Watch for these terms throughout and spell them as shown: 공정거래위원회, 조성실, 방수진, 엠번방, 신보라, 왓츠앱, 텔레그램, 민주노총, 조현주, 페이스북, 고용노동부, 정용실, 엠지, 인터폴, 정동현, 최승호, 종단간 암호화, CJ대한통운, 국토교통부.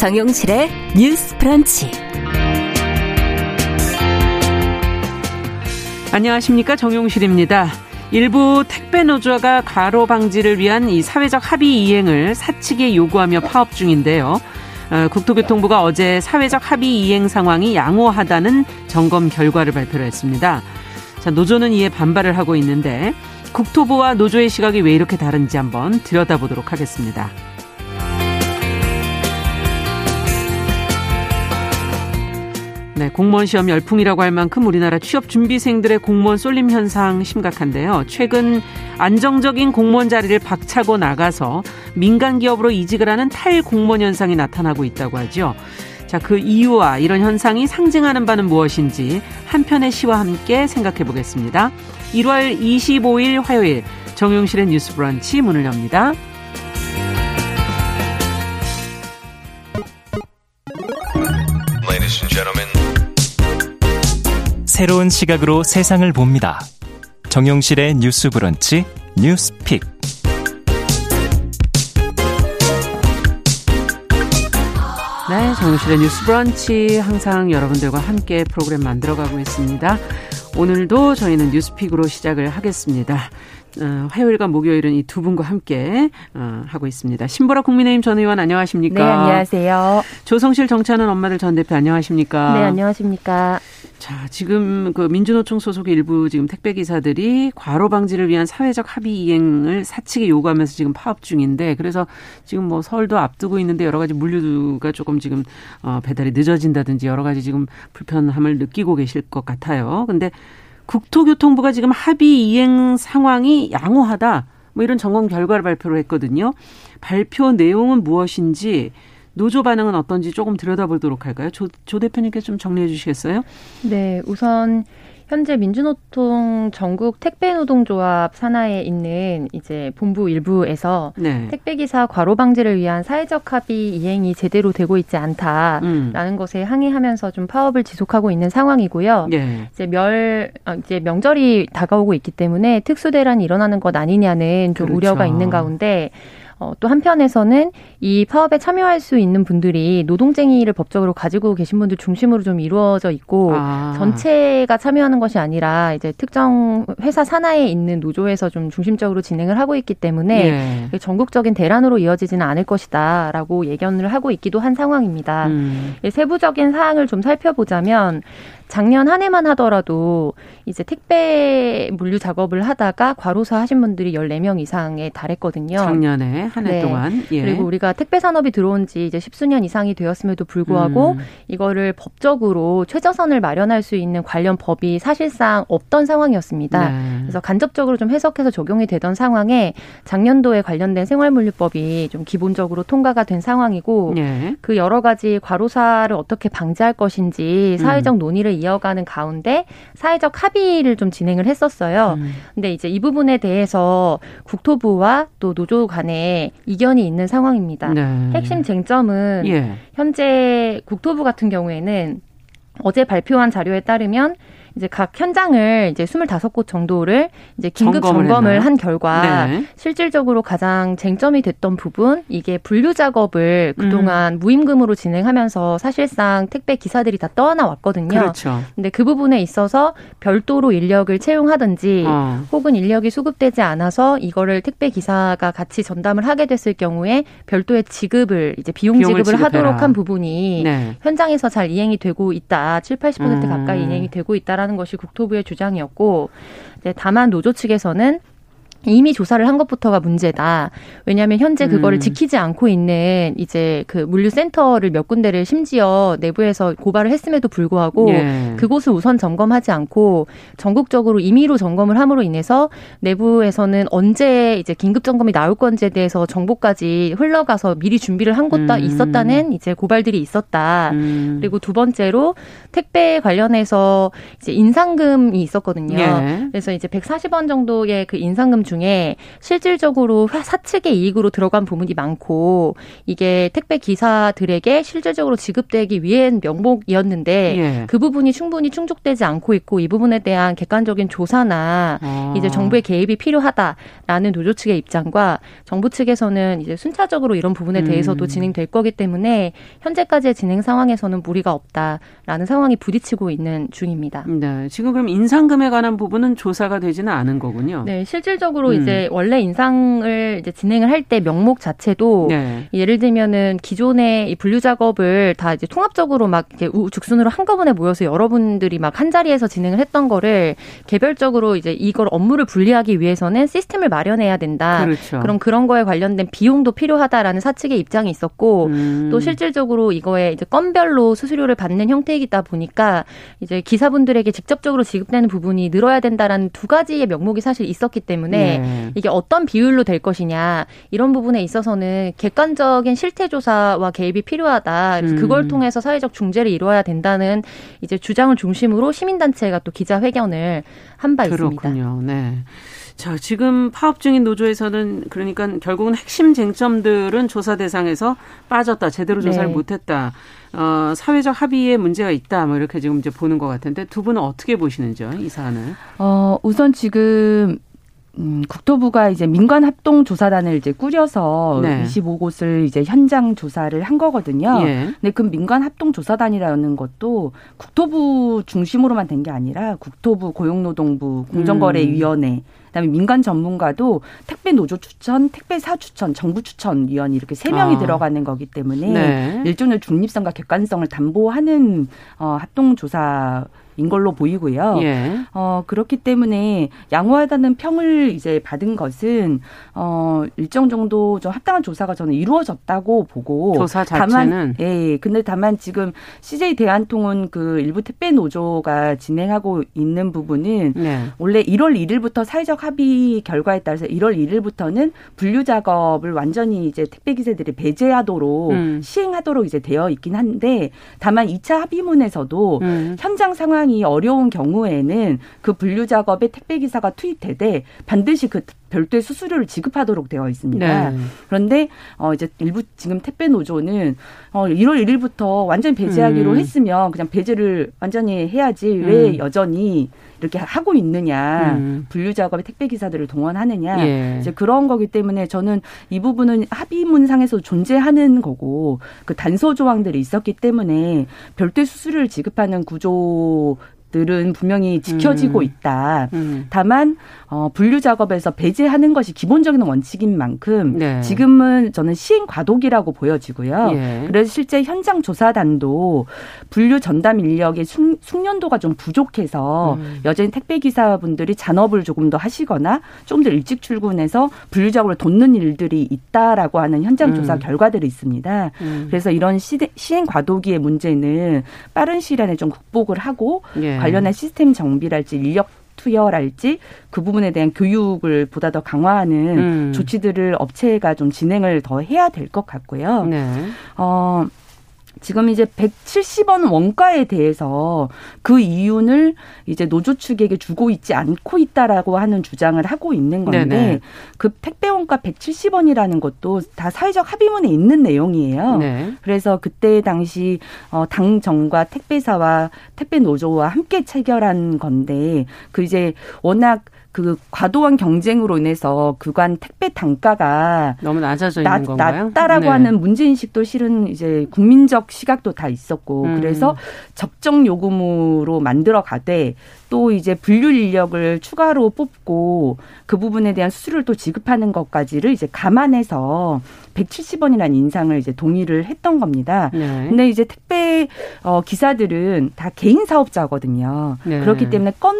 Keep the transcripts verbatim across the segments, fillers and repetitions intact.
정용실의 뉴스 브런치. 안녕하십니까, 정용실입니다. 일부 택배 노조가 과로 방지를 위한 이 사회적 합의 이행을 사측에 요구하며 파업 중인데요. 어, 국토교통부가 어제 사회적 합의 이행 상황이 양호하다는 점검 결과를 발표했습니다. 자, 노조는 이에 반발을 하고 있는데 국토부와 노조의 시각이 왜 이렇게 다른지 한번 들여다보도록 하겠습니다. 네, 공무원 시험 열풍이라고 할 만큼 우리나라 취업준비생들의 공무원 쏠림 현상 심각한데요. 최근 안정적인 공무원 자리를 박차고 나가서 민간기업으로 이직을 하는 탈공무원 현상이 나타나고 있다고 하죠. 자, 그 이유와 이런 현상이 상징하는 바는 무엇인지 한 편의 시와 함께 생각해 보겠습니다. 일월 이십오일 화요일, 정용실의 뉴스 브런치 문을 엽니다. Ladies and gentlemen. 새로운 시각으로 세상을 봅니다. 정용실의 뉴스 브런치 뉴스픽. 네, 정용실의 뉴스 브런치 항상 여러분들과 함께 프로그램 만들어가고 있습니다. 오늘도 저희는 뉴스픽으로 시작을 하겠습니다. 어, 화요일과 목요일은 이 두 분과 함께 어, 하고 있습니다. 신보라 국민의힘 전 의원 안녕하십니까? 네, 안녕하세요. 조성실 정치하는 엄마들 전 대표 안녕하십니까? 네, 안녕하십니까? 자, 지금 그 민주노총 소속의 일부 지금 택배 기사들이 과로 방지를 위한 사회적 합의 이행을 사측에 요구하면서 지금 파업 중인데, 그래서 지금 뭐 설도 앞두고 있는데 여러 가지 물류가 조금 지금 어, 배달이 늦어진다든지 여러 가지 지금 불편함을 느끼고 계실 것 같아요. 근데 국토교통부가 지금 합의 이행 상황이 양호하다, 뭐 이런 점검 결과를 발표를 했거든요. 발표 내용은 무엇인지, 노조 반응은 어떤지 조금 들여다보도록 할까요? 조, 조 대표님께 좀 정리해 주시겠어요? 네, 우선 현재 민주노총 전국 택배노동조합 산하에 있는 이제 본부 일부에서 네. 택배기사 과로 방지를 위한 사회적 합의 이행이 제대로 되고 있지 않다라는 음. 것에 항의하면서 좀 파업을 지속하고 있는 상황이고요. 네. 이제 멸 이제 명절이 다가오고 있기 때문에 특수 대란이 일어나는 것 아니냐는 좀 그렇죠. 우려가 있는 가운데. 어, 또 한편에서는 이 파업에 참여할 수 있는 분들이 노동쟁의를 법적으로 가지고 계신 분들 중심으로 좀 이루어져 있고 아. 전체가 참여하는 것이 아니라 이제 특정 회사 산하에 있는 노조에서 좀 중심적으로 진행을 하고 있기 때문에 예. 전국적인 대란으로 이어지지는 않을 것이다라고 예견을 하고 있기도 한 상황입니다. 음. 세부적인 사항을 좀 살펴보자면 작년 한 해만 하더라도 이제 택배 물류 작업을 하다가 과로사 하신 분들이 열네 명 이상에 달했거든요. 작년에 한 해 네. 동안. 예. 그리고 우리가 택배 산업이 들어온 지 이제 십수년 이상이 되었음에도 불구하고 음. 이거를 법적으로 최저선을 마련할 수 있는 관련 법이 사실상 없던 상황이었습니다. 네. 그래서 간접적으로 좀 해석해서 적용이 되던 상황에 작년도에 관련된 생활물류법이 좀 기본적으로 통과가 된 상황이고 예. 그 여러 가지 과로사를 어떻게 방지할 것인지 사회적 음. 논의를 이어가는 가운데 사회적 합의를 좀 진행을 했었어요. 음. 근데 이제 이 부분에 대해서 국토부와 또 노조 간에 이견이 있는 상황입니다. 네. 핵심 쟁점은 예. 현재 국토부 같은 경우에는 어제 발표한 자료에 따르면 이제 각 현장을 이제 스물다섯 곳 정도를 이제 긴급 점검을, 점검을 한 결과 네. 실질적으로 가장 쟁점이 됐던 부분, 이게 분류 작업을 그동안 음. 무임금으로 진행하면서 사실상 택배 기사들이 다 떠나왔거든요. 그렇죠. 근데 그 부분에 있어서 별도로 인력을 채용하든지 어. 혹은 인력이 수급되지 않아서 이거를 택배 기사가 같이 전담을 하게 됐을 경우에 별도의 지급을 이제 비용 지급을 지급해라. 하도록 한 부분이 네. 현장에서 잘 이행이 되고 있다. 칠십, 팔십 퍼센트 음. 가까이 이행이 되고 있다. 라는 것이 국토부의 주장이었고, 이제 다만 노조 측에서는 이미 조사를 한 것부터가 문제다. 왜냐하면 현재 그거를 음. 지키지 않고 있는 이제 그 물류센터를 몇 군데를 심지어 내부에서 고발을 했음에도 불구하고 예. 그곳을 우선 점검하지 않고 전국적으로 임의로 점검을 함으로 인해서 내부에서는 언제 이제 긴급 점검이 나올 건지에 대해서 정보까지 흘러가서 미리 준비를 한 곳도 음. 있었다는 이제 고발들이 있었다. 음. 그리고 두 번째로 택배 관련해서 이제 인상금이 있었거든요. 예. 그래서 이제 백사십원 정도의 그 인상금 중에 실질적으로 사측의 이익으로 들어간 부분이 많고 이게 택배 기사들에게 실질적으로 지급되기 위한 명목이었는데 예. 그 부분이 충분히 충족되지 않고 있고 이 부분에 대한 객관적인 조사나 아. 이제 정부의 개입이 필요하다라는 노조 측의 입장과 정부 측에서는 이제 순차적으로 이런 부분에 대해서도 음. 진행될 거기 때문에 현재까지의 진행 상황에서는 무리가 없다라는 상황이 부딪히고 있는 중입니다. 네, 지금 그럼 인상금에 관한 부분은 조사가 되지는 않은 거군요. 네, 실질적으로 음. 이제 원래 인상을 이제 진행을 할 때 명목 자체도 네. 예를 들면은 기존의 이 분류 작업을 다 이제 통합적으로 막 이렇게 우죽순으로 한꺼번에 모여서 여러분들이 막 한 자리에서 진행을 했던 거를 개별적으로 이제 이걸 업무를 분리하기 위해서는 시스템을 마련해야 된다. 그렇죠. 그럼 그런 거에 관련된 비용도 필요하다라는 사측의 입장이 있었고 음. 또 실질적으로 이거에 이제 건별로 수수료를 받는 형태이다 보니까 이제 기사분들에게 직접적으로 지급되는 부분이 늘어야 된다라는 두 가지의 명목이 사실 있었기 때문에 네. 이게 어떤 비율로 될 것이냐 이런 부분에 있어서는 객관적인 실태조사와 개입이 필요하다. 그래서 음. 그걸 통해서 사회적 중재를 이루어야 된다는 이제 주장을 중심으로 시민단체가 또 기자회견을 한 바 있습니다. 그렇군요. 네. 자, 지금 파업 중인 노조에서는 그러니까 결국은 핵심 쟁점들은 조사 대상에서 빠졌다. 제대로 조사를 네. 못했다. 어, 사회적 합의에 문제가 있다. 뭐 이렇게 지금 이제 보는 것 같은데 두 분은 어떻게 보시는지요? 이 사안을. 어, 우선 지금 음, 국토부가 이제 민관 합동 조사단을 이제 꾸려서 네. 이십오 곳을 이제 현장 조사를 한 거거든요. 예. 근데 그 민관 합동 조사단이라는 것도 국토부 중심으로만 된 게 아니라 국토부, 고용노동부, 공정거래위원회 음. 그다음에 민간 전문가도 택배 노조 추천, 택배사 추천, 정부 추천 위원 이렇게 세 명이 아. 들어가는 거기 때문에 네. 일종의 중립성과 객관성을 담보하는 어, 합동 조사. 인 걸로 보이고요. 예. 어, 그렇기 때문에 양호하다는 평을 이제 받은 것은 어, 일정 정도 좀 합당한 조사가 저는 이루어졌다고 보고 조사 자체는 다만, 예. 근데 다만 지금 씨제이대한통운 그 일부 택배 노조가 진행하고 있는 부분은 예. 원래 일월 일일부터 사회적 합의 결과에 따라서 일월 일일부터는 분류 작업을 완전히 이제 택배 기사들이 배제하도록 음. 시행하도록 이제 되어 있긴 한데 다만 이 차 합의문에서도 음. 현장 상황 이 어려운 경우에는 그 분류 작업에 택배 기사가 투입되되 반드시 그 별도의 수수료를 지급하도록 되어 있습니다. 네. 그런데 어 이제 일부 지금 택배 노조는 어 일월 일일부터 완전히 배제하기로 음. 했으면 그냥 배제를 완전히 해야지 왜 음. 여전히 이렇게 하고 있느냐 음. 분류 작업에 택배 기사들을 동원하느냐 예. 이제 그런 거기 때문에 저는 이 부분은 합의문상에서 존재하는 거고 그 단서 조항들이 있었기 때문에 별도의 수수료를 지급하는 구조 들은 분명히 지켜지고 있다. 음. 음. 다만 어, 분류 작업에서 배제하는 것이 기본적인 원칙인 만큼 네. 지금은 저는 시행 과도기라고 보여지고요. 예. 그래서 실제 현장 조사단도 분류 전담 인력의 숙, 숙련도가 좀 부족해서 음. 여전히 택배 기사분들이 잔업을 조금 더 하시거나 조금 더 일찍 출근해서 분류 작업을 돕는 일들이 있다라고 하는 현장 조사 음. 결과들이 있습니다. 음. 그래서 이런 시대, 시행 과도기의 문제는 빠른 시일 안에 좀 극복을 하고 예. 관련한 시스템 정비랄지 인력 투여랄지 그 부분에 대한 교육을 보다 더 강화하는 음. 조치들을 업체가 좀 진행을 더 해야 될 것 같고요. 네. 어, 지금 이제 백칠십 원 원가에 대해서 그 이윤을 이제 노조 측에게 주고 있지 않고 있다라고 하는 주장을 하고 있는 건데 네네. 그 택배 원가 백칠십 원이라는 것도 다 사회적 합의문에 있는 내용이에요. 네. 그래서 그때 당시 당정과 택배사와 택배 노조와 함께 체결한 건데 그 이제 워낙 그 과도한 경쟁으로 인해서 그간 택배 단가가 너무 낮아져 있는 낮, 건가요? 낮다라고 네. 하는 문제인식도 실은 이제 국민적 시각도 다 있었고 음. 그래서 적정 요금으로 만들어 가되 또 이제 분류 인력을 추가로 뽑고 그 부분에 대한 수수료를 또 지급하는 것까지를 이제 감안해서 백칠십 원이라는 인상을 이제 동의를 했던 겁니다. 네. 근데 이제 택배 어, 기사들은 다 개인 사업자거든요. 네. 그렇기 때문에 건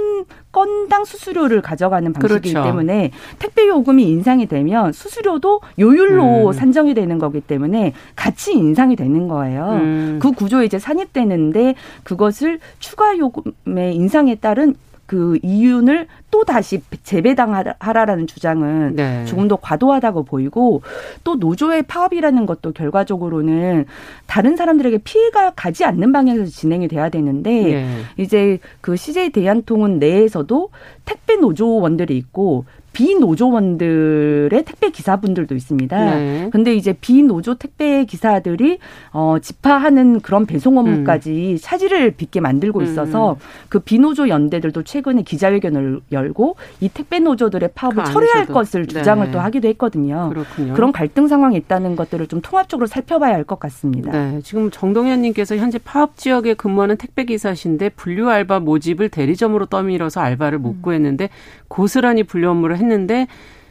건당 수수료를 가져가는 방식이기 그렇죠. 때문에 택배 요금이 인상이 되면 수수료도 요율로 음. 산정이 되는 거기 때문에 같이 인상이 되는 거예요. 음. 그 구조에 이제 산입되는데 그것을 추가 요금의 인상에 따른 그 이윤을 또 다시 재배당하라라는 주장은 네. 조금 더 과도하다고 보이고 또 노조의 파업이라는 것도 결과적으로는 다른 사람들에게 피해가 가지 않는 방향에서 진행이 돼야 되는데 네. 이제 그 씨제이대한통운 내에서도 택배 노조원들이 있고 비노조원들의 택배 기사분들도 있습니다. 네. 근데 이제 비노조 택배 기사들이 어, 집하하는 그런 배송 업무까지 음. 차질을 빚게 만들고 있어서 음. 그 비노조 연대들도 최근에 기자회견을 열고 이 택배 노조들의 파업을 그 철회할 것을 주장을 네. 또 하기도 했거든요. 그렇군요. 그런 갈등 상황이 있다는 것들을 좀 통합적으로 살펴봐야 할 것 같습니다. 네. 지금 정동현 님께서 현재 파업 지역에 근무하는 택배 기사신데 분류 알바 모집을 대리점으로 떠밀어서 알바를 못 음. 구했는데 고스란히 분류 업무를 했는데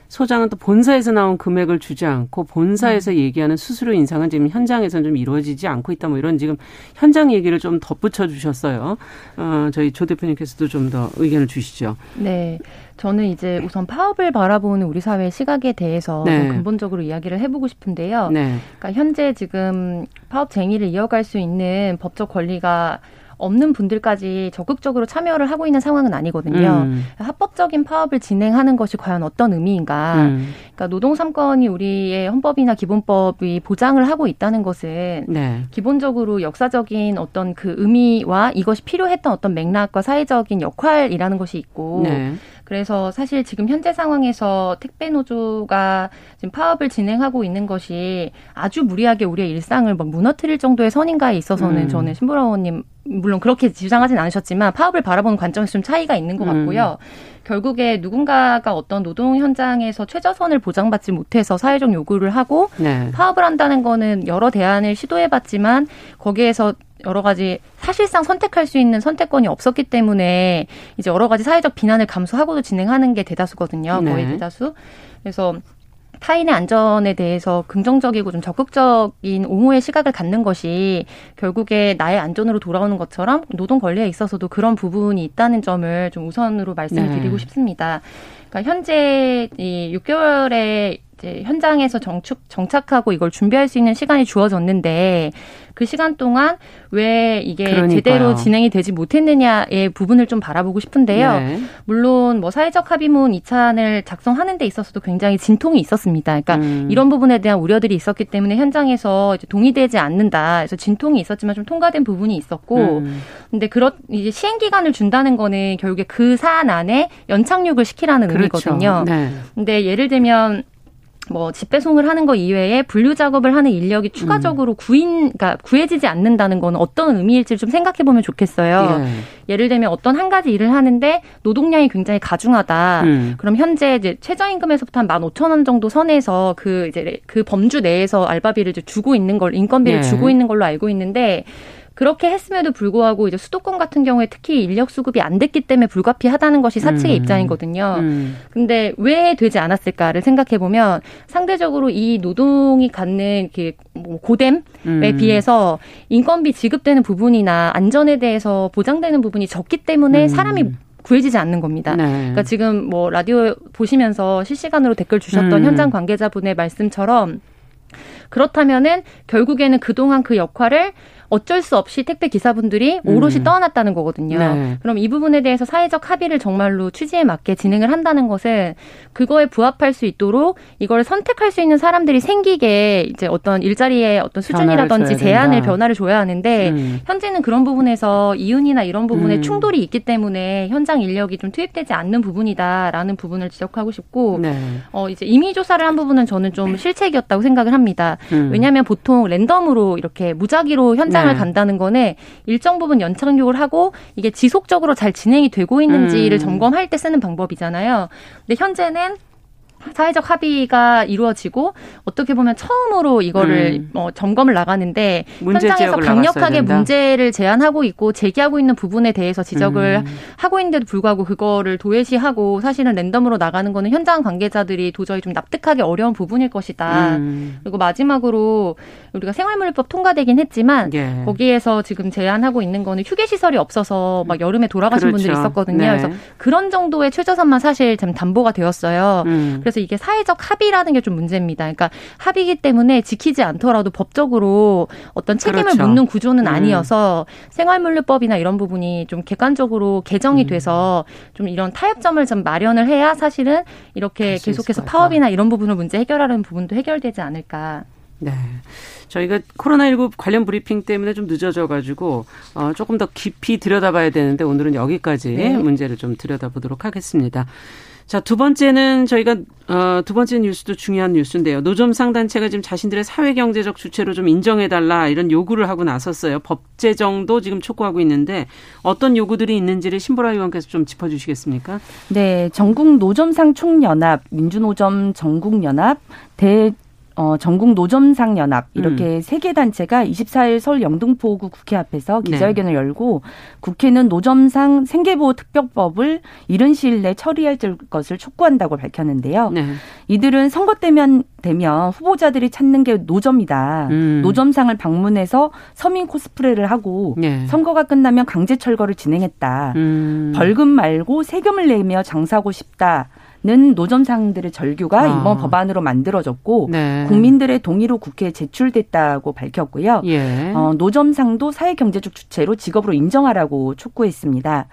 소장은 또 본사에서 나온 금액을 주지 않고 본사에서 음. 얘기하는 수수료 인상은 지금 현장에서는 좀 이루어지지 않고 있다. 뭐 이런 지금 현장 얘기를 좀 덧붙여 주셨어요. 어, 저희 조 대표님께서도 좀 더 의견을 주시죠. 네. 저는 이제 우선 파업을 바라보는 우리 사회의 시각에 대해서 네. 좀 근본적으로 이야기를 해보고 싶은데요. 네. 그러니까 현재 지금 파업쟁의를 이어갈 수 있는 법적 권리가 없는 분들까지 적극적으로 참여를 하고 있는 상황은 아니거든요. 음. 합법적인 파업을 진행하는 것이 과연 어떤 의미인가. 음. 그러니까 노동삼권이 우리의 헌법이나 기본법이 보장을 하고 있다는 것은 네. 기본적으로 역사적인 어떤 그 의미와 이것이 필요했던 어떤 맥락과 사회적인 역할이라는 것이 있고 네. 그래서 사실 지금 현재 상황에서 택배 노조가 지금 파업을 진행하고 있는 것이 아주 무리하게 우리의 일상을 막 무너뜨릴 정도의 선인가에 있어서는 음. 저는 신보라 의원님 물론 그렇게 주장하진 않으셨지만 파업을 바라보는 관점에서 좀 차이가 있는 것 같고요. 음. 결국에 누군가가 어떤 노동 현장에서 최저선을 보장받지 못해서 사회적 요구를 하고 네. 파업을 한다는 거는 여러 대안을 시도해봤지만 거기에서 여러 가지 사실상 선택할 수 있는 선택권이 없었기 때문에 이제 여러 가지 사회적 비난을 감수하고도 진행하는 게 대다수거든요. 네. 거의 대다수. 그래서 타인의 안전에 대해서 긍정적이고 좀 적극적인 옹호의 시각을 갖는 것이 결국에 나의 안전으로 돌아오는 것처럼 노동 권리에 있어서도 그런 부분이 있다는 점을 좀 우선으로 말씀을 드리고 네. 싶습니다. 그러니까 현재 이 육 개월의 이제 현장에서 정축, 정착하고 이걸 준비할 수 있는 시간이 주어졌는데 그 시간 동안 왜 이게 그러니까요. 제대로 진행이 되지 못했느냐의 부분을 좀 바라보고 싶은데요. 네. 물론 뭐 사회적 합의문 이 차안을 작성하는 데 있어서도 굉장히 진통이 있었습니다. 그러니까 음. 이런 부분에 대한 우려들이 있었기 때문에 현장에서 이제 동의되지 않는다. 그래서 진통이 있었지만 좀 통과된 부분이 있었고 음. 근데 그렇 이제 시행 기간을 준다는 거는 결국에 그 사안 안에 연착륙을 시키라는 그렇죠. 의미거든요. 네. 근데 예를 들면 뭐 집배송을 하는 거 이외에 분류 작업을 하는 인력이 추가적으로 음. 구인, 그러니까 구해지지 않는다는 건 어떤 의미일지 좀 생각해 보면 좋겠어요. 예. 예를 들면 어떤 한 가지 일을 하는데 노동량이 굉장히 가중하다. 음. 그럼 현재 이제 최저임금에서부터 한 만 오천 원 정도 선에서 그 이제 그 범주 내에서 알바비를 이제 주고 있는 걸 인건비를 예. 주고 있는 걸로 알고 있는데. 그렇게 했음에도 불구하고 이제 수도권 같은 경우에 특히 인력 수급이 안 됐기 때문에 불가피하다는 것이 사측의 음. 입장이거든요. 음. 근데 왜 되지 않았을까를 생각해 보면 상대적으로 이 노동이 갖는 그 고됨에 음. 비해서 인건비 지급되는 부분이나 안전에 대해서 보장되는 부분이 적기 때문에 음. 사람이 구해지지 않는 겁니다. 네. 그러니까 지금 뭐 라디오 보시면서 실시간으로 댓글 주셨던 음. 현장 관계자분의 말씀처럼 그렇다면은 결국에는 그동안 그 역할을 어쩔 수 없이 택배 기사분들이 오롯이 음. 떠안았다는 거거든요. 네. 그럼 이 부분에 대해서 사회적 합의를 정말로 취지에 맞게 진행을 한다는 것은 그거에 부합할 수 있도록 이걸 선택할 수 있는 사람들이 생기게 이제 어떤 일자리의 어떤 수준이라든지 제한을 변화를 줘야 하는데 음. 현재는 그런 부분에서 이윤이나 이런 부분에 음. 충돌이 있기 때문에 현장 인력이 좀 투입되지 않는 부분이다라는 부분을 지적하고 싶고 네. 어, 이제 임의 조사를 한 부분은 저는 좀 실책이었다고 생각을 합니다. 음. 왜냐하면 보통 랜덤으로 이렇게 무작위로 현장 을 네. 간다는 거는 일정 부분 연착륙을 하고 이게 지속적으로 잘 진행이 되고 있는지를 음. 점검할 때 쓰는 방법이잖아요. 근데 현재는 사회적 합의가 이루어지고 어떻게 보면 처음으로 이거를 음. 어, 점검을 나가는데 현장에서 강력하게 문제를 제안하고 있고 제기하고 있는 부분에 대해서 지적을 음. 하고 있는데도 불구하고 그거를 도외시하고 사실은 랜덤으로 나가는 거는 현장 관계자들이 도저히 좀 납득하기 어려운 부분일 것이다. 음. 그리고 마지막으로 우리가 생활물리법 통과되긴 했지만 예. 거기에서 지금 제안하고 있는 거는 휴게시설이 없어서 막 여름에 돌아가신 그렇죠. 분들이 있었거든요. 네. 그래서 그런 정도의 최저선만 사실 좀 담보가 되었어요. 음. 그래서 이게 사회적 합의라는 게 좀 문제입니다. 그러니까 합의이기 때문에 지키지 않더라도 법적으로 어떤 책임을 그렇죠. 묻는 구조는 아니어서 음. 생활물류법이나 이런 부분이 좀 객관적으로 개정이 음. 돼서 좀 이런 타협점을 좀 마련을 해야 사실은 이렇게 계속해서 파업이나 이런 부분을 문제 해결하는 부분도 해결되지 않을까. 네. 저희가 코로나십구 관련 브리핑 때문에 좀 늦어져가지고 어, 조금 더 깊이 들여다봐야 되는데 오늘은 여기까지 네. 문제를 좀 들여다보도록 하겠습니다. 자, 두 번째는 저희가 어, 두 번째 뉴스도 중요한 뉴스인데요. 노점 상단체가 지금 자신들의 사회경제적 주체로 좀 인정해달라 이런 요구를 하고 나섰어요. 법 제정도 지금 촉구하고 있는데 어떤 요구들이 있는지를 신보라 의원께서 좀 짚어주시겠습니까? 네. 전국 노점상 총연합, 민주노점 전국연합, 대 어, 전국 노점상 연합 이렇게 음. 세 개 단체가 이십사일 서울 영등포구 국회 앞에서 기자회견을 네. 열고 국회는 노점상 생계보호 특별법을 이른 시일 내 처리할 것을 촉구한다고 밝혔는데요. 네. 이들은 선거 때면 되면 후보자들이 찾는 게 노점이다. 음. 노점상을 방문해서 서민 코스프레를 하고 네. 선거가 끝나면 강제 철거를 진행했다. 음. 벌금 말고 세금을 내며 장사하고 싶다. 는 노점상들의 절규가 아. 이번 법안으로 만들어졌고 네. 국민들의 동의로 국회에 제출됐다고 밝혔고요. 예. 어, 노점상도 사회경제적 주체로 직업으로 인정하라고 촉구했습니다.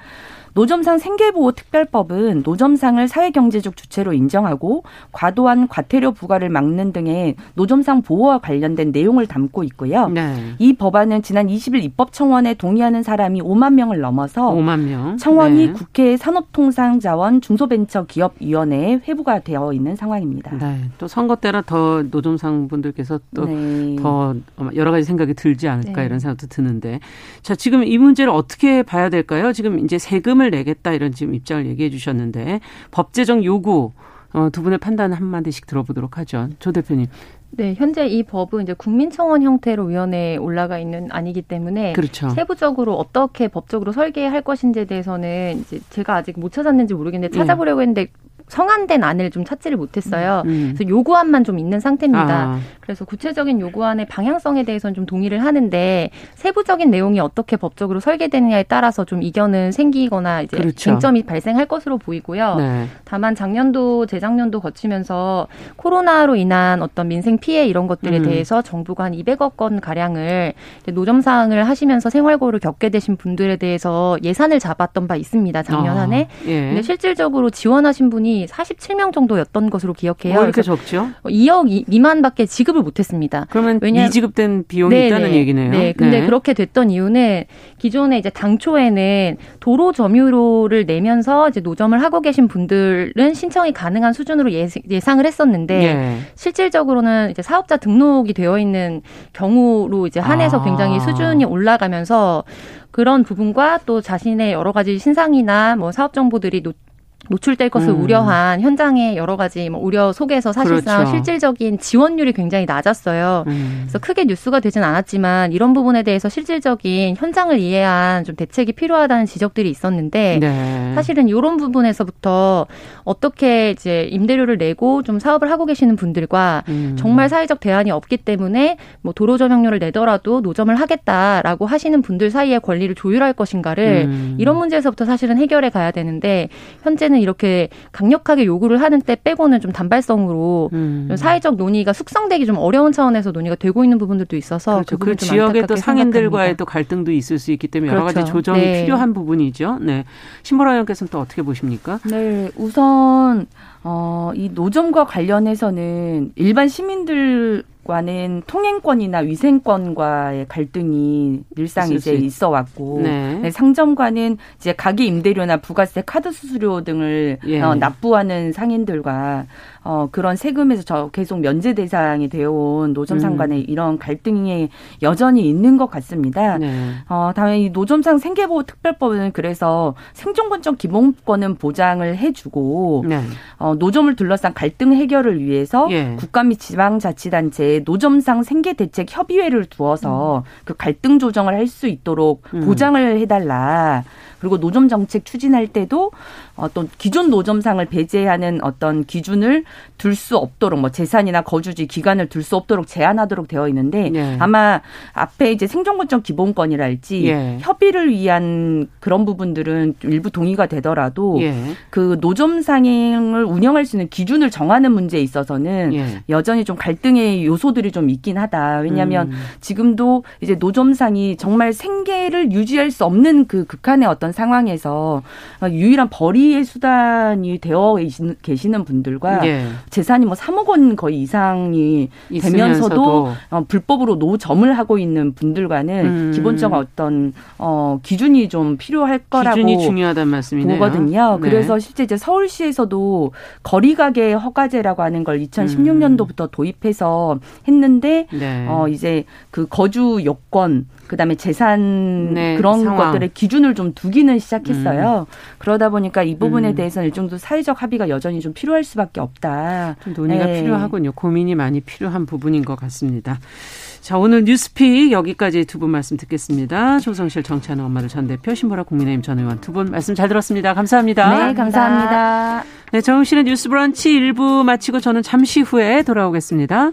노점상 생계보호 특별법은 노점상을 사회경제적 주체로 인정하고 과도한 과태료 부과를 막는 등의 노점상 보호와 관련된 내용을 담고 있고요. 네. 이 법안은 지난 이십일 입법청원에 동의하는 사람이 오만 명을 넘어서 오만 명. 청원이 네. 국회 산업통상자원 중소벤처기업위원회에 회부가 되어 있는 상황입니다. 네. 또 선거 때라 더 노점상 분들께서 또 더 네. 여러 가지 생각이 들지 않을까 네. 이런 생각도 드는데 자 지금 이 문제를 어떻게 봐야 될까요? 지금 이제 세금을 내겠다 이런 지금 입장을 얘기해 주셨는데 법 제정 요구 어, 두 분의 판단 한 마디씩 들어보도록 하죠. 조 대표님. 네, 현재 이 법은 이제 국민청원 형태로 위원회에 올라가 있는 아니기 때문에 그렇죠. 세부적으로 어떻게 법적으로 설계할 것인지에 대해서는 이제 제가 아직 못 찾았는지 모르겠는데 찾아보려고 했는데. 성안된 안을 좀 찾지를 못했어요. 음. 그래서 요구안만 좀 있는 상태입니다. 아. 그래서 구체적인 요구안의 방향성에 대해서는 좀 동의를 하는데 세부적인 내용이 어떻게 법적으로 설계되느냐에 따라서 좀 이견은 생기거나 이제 그렇죠. 쟁점이 발생할 것으로 보이고요. 네. 다만 작년도 재작년도 거치면서 코로나로 인한 어떤 민생 피해 이런 것들에 음. 대해서 정부가 한 이백억 건 가량을 노점상을 하시면서 생활고를 겪게 되신 분들에 대해서 예산을 잡았던 바 있습니다. 작년 아. 한 해. 예. 근데 실질적으로 지원하신 분이 사십칠 명 정도였던 것으로 기억해요. 왜 이렇게 적죠? 이억 미만밖에 지급을 못했습니다. 그러면 왜냐하면 미지급된 비용이 네네. 있다는 얘기네요. 네, 근데 네. 그렇게 됐던 이유는 기존에 이제 당초에는 도로 점유료를 내면서 이제 노점을 하고 계신 분들은 신청이 가능한 수준으로 예상을 했었는데 예. 실질적으로는 이제 사업자 등록이 되어 있는 경우로 이제 한해서 아. 굉장히 수준이 올라가면서 그런 부분과 또 자신의 여러 가지 신상이나 뭐 사업 정보들이 노 노출될 것을 음. 우려한 현장의 여러 가지 뭐 우려 속에서 사실상 그렇죠. 실질적인 지원율이 굉장히 낮았어요. 음. 그래서 크게 뉴스가 되진 않았지만 이런 부분에 대해서 실질적인 현장을 이해한 좀 대책이 필요하다는 지적들이 있었는데 네. 사실은 이런 부분에서부터 어떻게 이제 임대료를 내고 좀 사업을 하고 계시는 분들과 음. 정말 사회적 대안이 없기 때문에 뭐 도로 점용료를 내더라도 노점을 하겠다라고 하시는 분들 사이의 권리를 조율할 것인가를 음. 이런 문제에서부터 사실은 해결해 가야 되는데 현재는 이렇게 강력하게 요구를 하는 때 빼고는 좀 단발성으로 음. 좀 사회적 논의가 숙성되기 좀 어려운 차원에서 논의가 되고 있는 부분들도 있어서 그렇죠. 그, 그 지역의 또 상인들과의 또 갈등도 있을 수 있기 때문에 그렇죠. 여러 가지 조정이 네. 필요한 부분이죠. 네, 신보라 의원께서는 또 어떻게 보십니까? 네, 우선 어, 이 노점과 관련해서는 일반 시민들 과는 통행권이나 위생권과의 갈등이 늘상 이제 있어 왔고 네. 상점과는 이제 가게 임대료나 부가세, 카드 수수료 등을 예. 어, 납부하는 상인들과 어, 그런 세금에서 저 계속 면제 대상이 되어온 노점상 간의 음. 이런 갈등이 여전히 있는 것 같습니다. 네. 어, 당연히 노점상 생계보호 특별법은 그래서 생존권적 기본권은 보장을 해주고 네. 어, 노점을 둘러싼 갈등 해결을 위해서 예. 국가 및 지방자치단체 노점상 생계대책 협의회를 두어서 음. 그 갈등 조정을 할 수 있도록 음. 보장을 해달라. 그리고 노점 정책 추진할 때도 어떤 기존 노점상을 배제하는 어떤 기준을 둘 수 없도록 뭐 재산이나 거주지 기간을 둘 수 없도록 제한하도록 되어 있는데 예. 아마 앞에 이제 생존권적 기본권이랄지 예. 협의를 위한 그런 부분들은 일부 동의가 되더라도 예. 그 노점상을 운영할 수 있는 기준을 정하는 문제에 있어서는 예. 여전히 좀 갈등의 요소들이 좀 있긴 하다. 왜냐하면 음. 지금도 이제 노점상이 정말 생계를 유지할 수 없는 그 극한의 어떤 상황에서 유일한 벌이의 수단이 되어 계시는 분들과 예. 재산이 뭐 삼억 원 거의 이상이 되면서도 어, 불법으로 노점을 하고 있는 분들과는 음. 기본적인 어떤 어, 기준이 좀 필요할 거라고 기준이 중요하다는 말씀이네요. 보거든요. 네. 그래서 실제 이제 서울시에서도 거리가게 허가제라고 하는 걸 이천십육 년도부터 음. 도입해서 했는데 네. 어, 이제 그 거주 요건 그다음에 재산 네, 그런 상황. 것들의 기준을 좀 두기는 시작했어요. 음. 그러다 보니까 이 부분에 음. 대해서는 일정 정도 사회적 합의가 여전히 좀 필요할 수밖에 없다. 좀 논의가 네. 필요하군요. 고민이 많이 필요한 부분인 것 같습니다. 자, 오늘 뉴스픽 여기까지 두 분 말씀 듣겠습니다. 조성실 정치하는 엄마들 전 대표, 신보라 국민의힘 전 의원 두 분 말씀 잘 들었습니다. 감사합니다. 네, 감사합니다. 네, 정용실의 뉴스 브런치 일 부 마치고 저는 잠시 후에 돌아오겠습니다.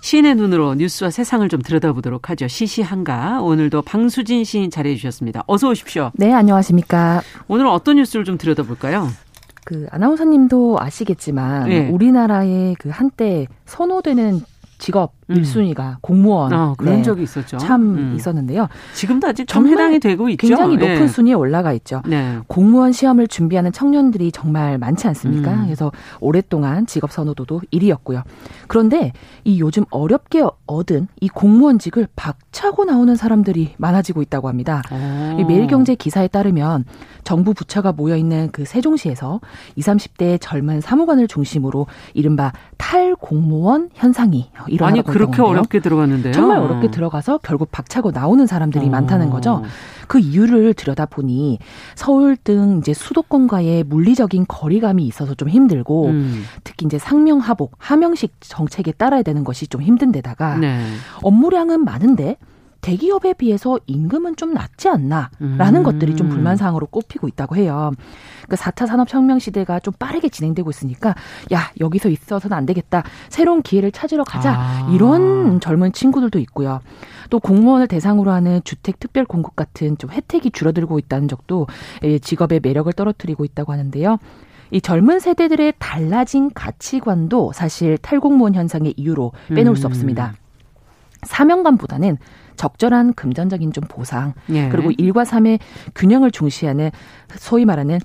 시인의 눈으로 뉴스와 세상을 좀 들여다보도록 하죠. 시시한가. 오늘도 방수진 시인 자리해 주셨습니다. 어서 오십시오. 네, 안녕하십니까. 오늘은 어떤 뉴스를 좀 들여다볼까요? 그 아나운서님도 아시겠지만 네. 우리나라의 그 한때 선호되는 직업 음. 일 순위가 공무원. 아, 그런 네. 적이 있었죠. 참 음. 있었는데요. 지금도 아직 좀 해당이 되고 있죠. 굉장히 높은 네. 순위에 올라가 있죠. 네. 공무원 시험을 준비하는 청년들이 정말 많지 않습니까? 음. 그래서 오랫동안 직업 선호도도 일 위였고요. 그런데 이 요즘 어렵게 얻은 이 공무원직을 박차고 나오는 사람들이 많아지고 있다고 합니다. 이 매일경제 기사에 따르면 정부 부처가 모여있는 그 세종시에서 이십, 삼십 대 젊은 사무관을 중심으로 이른바 탈공무원 현상이 일어나고 있습니다. 그렇게 건데요. 어렵게 들어갔는데요. 정말 어렵게 들어가서 결국 박차고 나오는 사람들이 어. 많다는 거죠. 그 이유를 들여다보니 서울 등 이제 수도권과의 물리적인 거리감이 있어서 좀 힘들고 음. 특히 이제 상명하복, 하명식 정책에 따라야 되는 것이 좀 힘든 데다가 네. 업무량은 많은데 대기업에 비해서 임금은 좀 낮지 않나라는 음. 것들이 좀 불만사항으로 꼽히고 있다고 해요. 그러니까 사 차 산업혁명 시대가 좀 빠르게 진행되고 있으니까 야 여기서 있어서는 안 되겠다. 새로운 기회를 찾으러 가자. 아. 이런 젊은 친구들도 있고요. 또 공무원을 대상으로 하는 주택특별공급 같은 좀 혜택이 줄어들고 있다는 적도 직업의 매력을 떨어뜨리고 있다고 하는데요. 이 젊은 세대들의 달라진 가치관도 사실 탈공무원 현상의 이유로 빼놓을 음. 수 없습니다. 사명감보다는 적절한 금전적인 좀 보상 예. 그리고 일과 삶의 균형을 중시하는 소위 말하는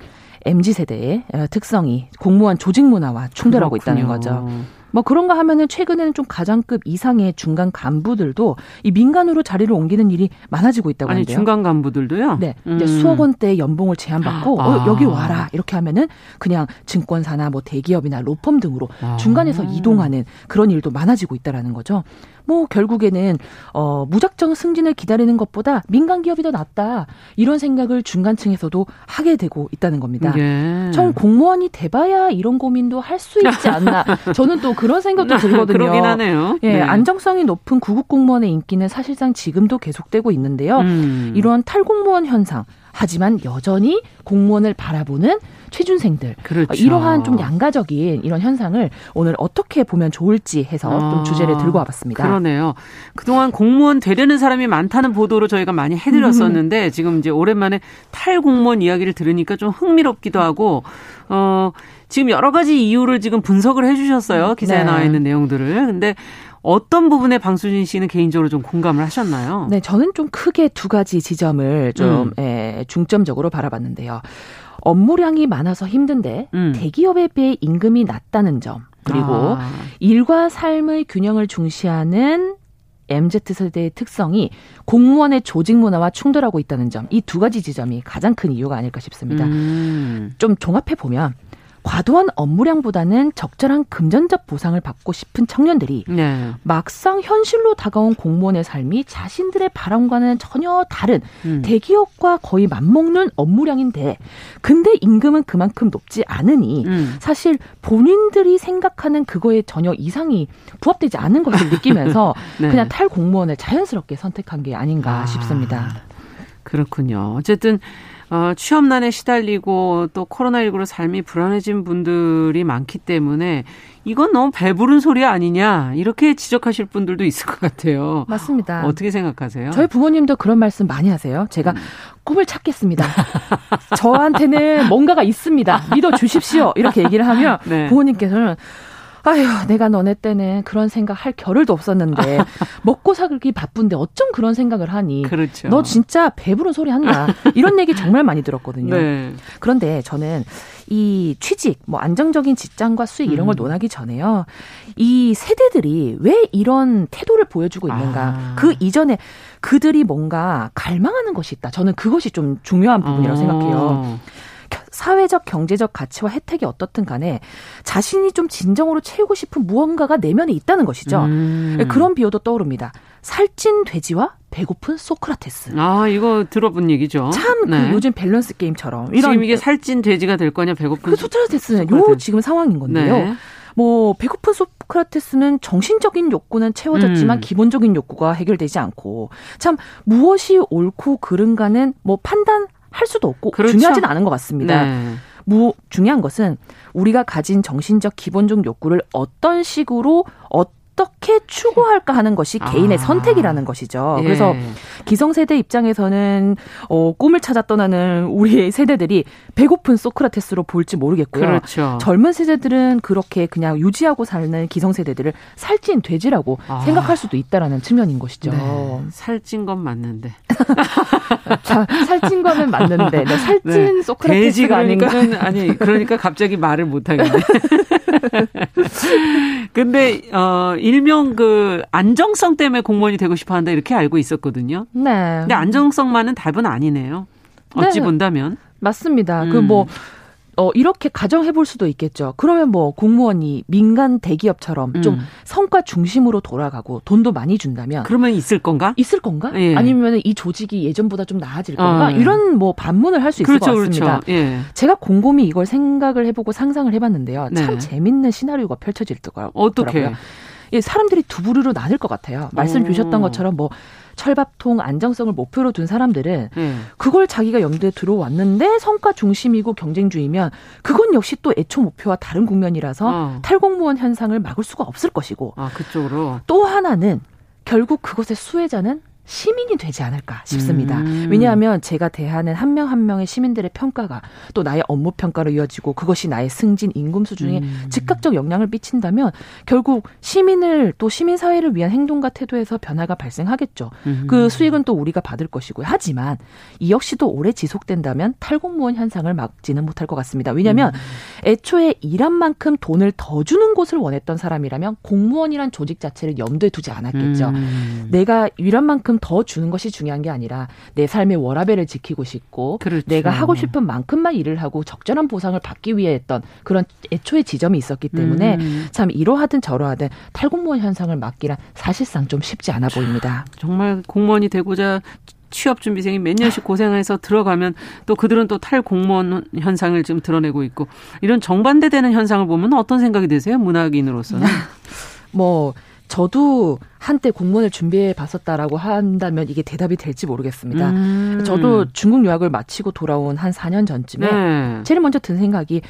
엠지 세대의 특성이 공무원 조직 문화와 충돌하고 그렇군요. 있다는 거죠. 뭐 그런가 하면은 최근에는 좀 가장급 이상의 중간 간부들도 이 민간으로 자리를 옮기는 일이 많아지고 있다고 하는데요. 아니 중간 간부들도요? 네, 음. 이제 수억 원대의 연봉을 제한받고 아. 어, 여기 와라 이렇게 하면은 그냥 증권사나 뭐 대기업이나 로펌 등으로 아. 중간에서 이동하는 그런 일도 많아지고 있다라는 거죠. 뭐 결국에는 어, 무작정 승진을 기다리는 것보다 민간 기업이 더 낫다 이런 생각을 중간층에서도 하게 되고 있다는 겁니다. 예. 전 공무원이 돼봐야 이런 고민도 할 수 있지 않나. 저는 또 그런 생각도 들거든요. 그러긴 하네요. 예, 네. 안정성이 높은 구급 공무원의 인기는 사실상 지금도 계속되고 있는데요. 음. 이런 탈공무원 현상. 하지만 여전히 공무원을 바라보는 취준생들. 그렇죠. 이러한 좀 양가적인 이런 현상을 오늘 어떻게 보면 좋을지 해서 아, 좀 주제를 들고 와봤습니다. 그러네요. 그동안 공무원 되려는 사람이 많다는 보도로 저희가 많이 해드렸었는데 음. 지금 이제 오랜만에 탈공무원 이야기를 들으니까 좀 흥미롭기도 하고 어, 지금 여러 가지 이유를 지금 분석을 해주셨어요. 기사에 네. 나와 있는 내용들을. 근데 어떤 부분에 방수진 씨는 개인적으로 좀 공감을 하셨나요? 네, 저는 좀 크게 두 가지 지점을 좀 음. 예, 중점적으로 바라봤는데요. 업무량이 많아서 힘든데 음. 대기업에 비해 임금이 낮다는 점. 그리고 아. 일과 삶의 균형을 중시하는 엠 지 세대의 특성이 공무원의 조직 문화와 충돌하고 있다는 점, 이 두 가지 지점이 가장 큰 이유가 아닐까 싶습니다. 음. 좀 종합해보면 과도한 업무량보다는 적절한 금전적 보상을 받고 싶은 청년들이 네. 막상 현실로 다가온 공무원의 삶이 자신들의 바람과는 전혀 다른 음. 대기업과 거의 맞먹는 업무량인데 근데 임금은 그만큼 높지 않으니 음. 사실 본인들이 생각하는 그거에 전혀 이상이 부합되지 않는 것을 느끼면서 네. 그냥 탈공무원을 자연스럽게 선택한 게 아닌가 아, 싶습니다. 그렇군요. 어쨌든 어, 취업난에 시달리고 또 코로나십구로 삶이 불안해진 분들이 많기 때문에 이건 너무 배부른 소리 아니냐 이렇게 지적하실 분들도 있을 것 같아요. 맞습니다. 어떻게 생각하세요? 저희 부모님도 그런 말씀 많이 하세요. 제가 음. 꿈을 찾겠습니다. 저한테는 뭔가가 있습니다. 믿어주십시오. 이렇게 얘기를 하면 네. 부모님께서는 아휴, 내가 너네 때는 그런 생각 할 겨를도 없었는데 먹고 살기 바쁜데 어쩜 그런 생각을 하니. 그렇죠. 너 진짜 배부른 소리 한다. 이런 얘기 정말 많이 들었거든요. 네. 그런데 저는 이 취직, 뭐 안정적인 직장과 수익 이런 걸 논하기 전에요. 이 세대들이 왜 이런 태도를 보여주고 있는가. 아. 그 이전에 그들이 뭔가 갈망하는 것이 있다. 저는 그것이 좀 중요한 부분이라고 어. 생각해요. 사회적, 경제적 가치와 혜택이 어떻든 간에 자신이 좀 진정으로 채우고 싶은 무언가가 내면에 있다는 것이죠. 음. 그런 비유도 떠오릅니다. 살찐 돼지와 배고픈 소크라테스. 아, 이거 들어본 얘기죠. 참 네. 그 요즘 밸런스 게임처럼. 이런 지금 이게 살찐 돼지가 될 거냐 배고픈 그 소크라테스는 소크라테스. 요 지금 상황인 건데요. 네. 뭐 배고픈 소크라테스는 정신적인 욕구는 채워졌지만 음. 기본적인 욕구가 해결되지 않고 참 무엇이 옳고 그른가는 뭐 판단 할 수도 없고 그렇죠. 중요하진 않은 것 같습니다. 네. 무, 중요한 것은 우리가 가진 정신적 기본적 욕구를 어떤 식으로 어떻게 추구할까 하는 것이 아. 개인의 선택이라는 것이죠. 예. 그래서 기성세대 입장에서는 어, 꿈을 찾아 떠나는 우리의 세대들이 배고픈 소크라테스로 볼지 모르겠고요. 그렇죠. 젊은 세대들은 그렇게 그냥 유지하고 사는 기성세대들을 살찐 돼지라고 아. 생각할 수도 있다라는 측면인 것이죠. 네. 살찐 건 맞는데. 자, 살찐 거는 맞는데 네, 살찐 네. 소크라테스가 아닌가? 그러니까, 아니 그러니까 갑자기 말을 못 하겠네. 근데 어, 일명 그 안정성 때문에 공무원이 되고 싶어한다 이렇게 알고 있었거든요. 네. 근데 안정성만은 답은 아니네요. 어찌 네. 본다면 맞습니다. 음. 그 뭐. 어, 이렇게 가정해볼 수도 있겠죠. 그러면 뭐 공무원이 민간 대기업처럼 음. 좀 성과 중심으로 돌아가고 돈도 많이 준다면. 그러면 있을 건가? 있을 건가? 예. 아니면 이 조직이 예전보다 좀 나아질 건가? 어, 예. 이런 뭐 반문을 할 수 있을 그렇죠, 것 같습니다. 그렇죠. 예. 제가 곰곰이 이걸 생각을 해보고 상상을 해봤는데요. 네. 참 재밌는 시나리오가 펼쳐질 거라고요. 어떻게? 예, 사람들이 두 부류로 나뉠 것 같아요. 말씀 오. 주셨던 것처럼 뭐. 철밥통 안정성을 목표로 둔 사람들은 음. 그걸 자기가 염두에 들어왔는데 성과 중심이고 경쟁주의면 그건 역시 또 애초 목표와 다른 국면이라서 어. 탈공무원 현상을 막을 수가 없을 것이고 아, 그쪽으로. 또 하나는 결국 그것의 수혜자는 시민이 되지 않을까 싶습니다. 음. 왜냐하면 제가 대하는 한 명 한 명의 시민들의 평가가 또 나의 업무 평가로 이어지고 그것이 나의 승진, 임금 수준에 음. 즉각적 영향을 미친다면 결국 시민을 또 시민사회를 위한 행동과 태도에서 변화가 발생하겠죠. 음. 그 수익은 또 우리가 받을 것이고요. 하지만 이 역시도 오래 지속된다면 탈공무원 현상을 막지는 못할 것 같습니다. 왜냐하면 음. 애초에 일한 만큼 돈을 더 주는 곳을 원했던 사람이라면 공무원이란 조직 자체를 염두에 두지 않았겠죠. 음. 내가 일한 만큼 더 주는 것이 중요한 게 아니라 내 삶의 워라밸을 지키고 싶고 그렇죠. 내가 하고 싶은 만큼만 일을 하고 적절한 보상을 받기 위해 했던 그런 애초의 지점이 있었기 때문에 음. 참 이러하든 저러하든 탈공무원 현상을 막기란 사실상 좀 쉽지 않아 보입니다. 정말 공무원이 되고자 취업준비생이 몇 년씩 고생해서 들어가면 또 그들은 또 탈공무원 현상을 지금 드러내고 있고 이런 정반대되는 현상을 보면 어떤 생각이 드세요? 문학인으로서는. 뭐 저도 한때 공무원을 준비해 봤었다라고 한다면 이게 대답이 될지 모르겠습니다. 음. 저도 중국 유학을 마치고 돌아온 한 사 년 전쯤에 네. 제일 먼저 든 생각이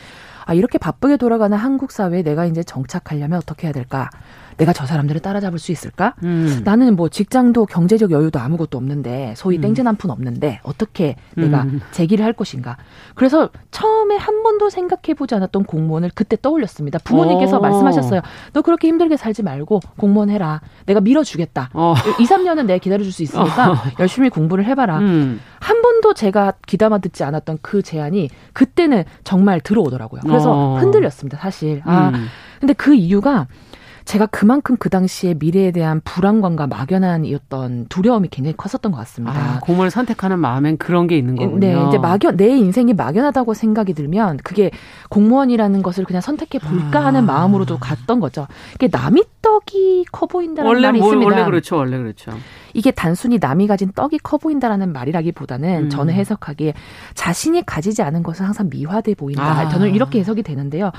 아, 이렇게 바쁘게 돌아가는 한국 사회에 내가 이제 정착하려면 어떻게 해야 될까? 내가 저 사람들을 따라잡을 수 있을까? 음. 나는 뭐 직장도 경제적 여유도 아무것도 없는데 소위 음. 땡전 한 푼 없는데 어떻게 음. 내가 재기를 할 것인가? 그래서 처음에 한 번도 생각해보지 않았던 공무원을 그때 떠올렸습니다. 부모님께서 오. 말씀하셨어요. 너 그렇게 힘들게 살지 말고 공무원 해라. 내가 밀어주겠다. 어. 이, 삼 년은 내가 기다려줄 수 있으니까 어. 열심히 공부를 해봐라. 음. 한 번도 제가 귀담아 듣지 않았던 그 제안이 그때는 정말 들어오더라고요. 그래서 어. 흔들렸습니다. 사실. 아, 음. 근데 그 이유가 제가 그만큼 그 당시에 미래에 대한 불안감과 막연한 어떤 두려움이 굉장히 컸었던 것 같습니다. 아, 고문을 선택하는 마음엔 그런 게 있는 거군요. 네, 이제 막연, 내 인생이 막연하다고 생각이 들면 그게 공무원이라는 것을 그냥 선택해 볼까 아. 하는 마음으로도 갔던 거죠. 이게 남이 떡이 커 보인다는 원래, 말이 있습니다. 원래 그렇죠, 원래 그렇죠. 이게 단순히 남이 가진 떡이 커 보인다라는 말이라기보다는 음. 저는 해석하기에 자신이 가지지 않은 것은 항상 미화돼 보인다. 아. 저는 이렇게 해석이 되는데요.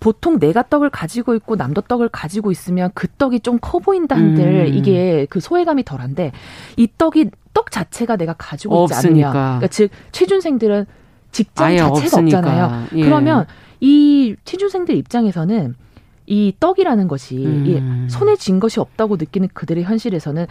보통 내가 떡을 가지고 있고 남도 떡을 가지고 있으면 그 떡이 좀 커 보인다 한들 음. 이게 그 소외감이 덜한데 이 떡이 떡 자체가 내가 가지고 있지 않으면 그러니까 즉 취준생들은 직장 자체가 없으니까. 없잖아요. 예. 그러면 이 취준생들 입장에서는 이 떡이라는 것이 음. 손에 쥔 것이 없다고 느끼는 그들의 현실에서는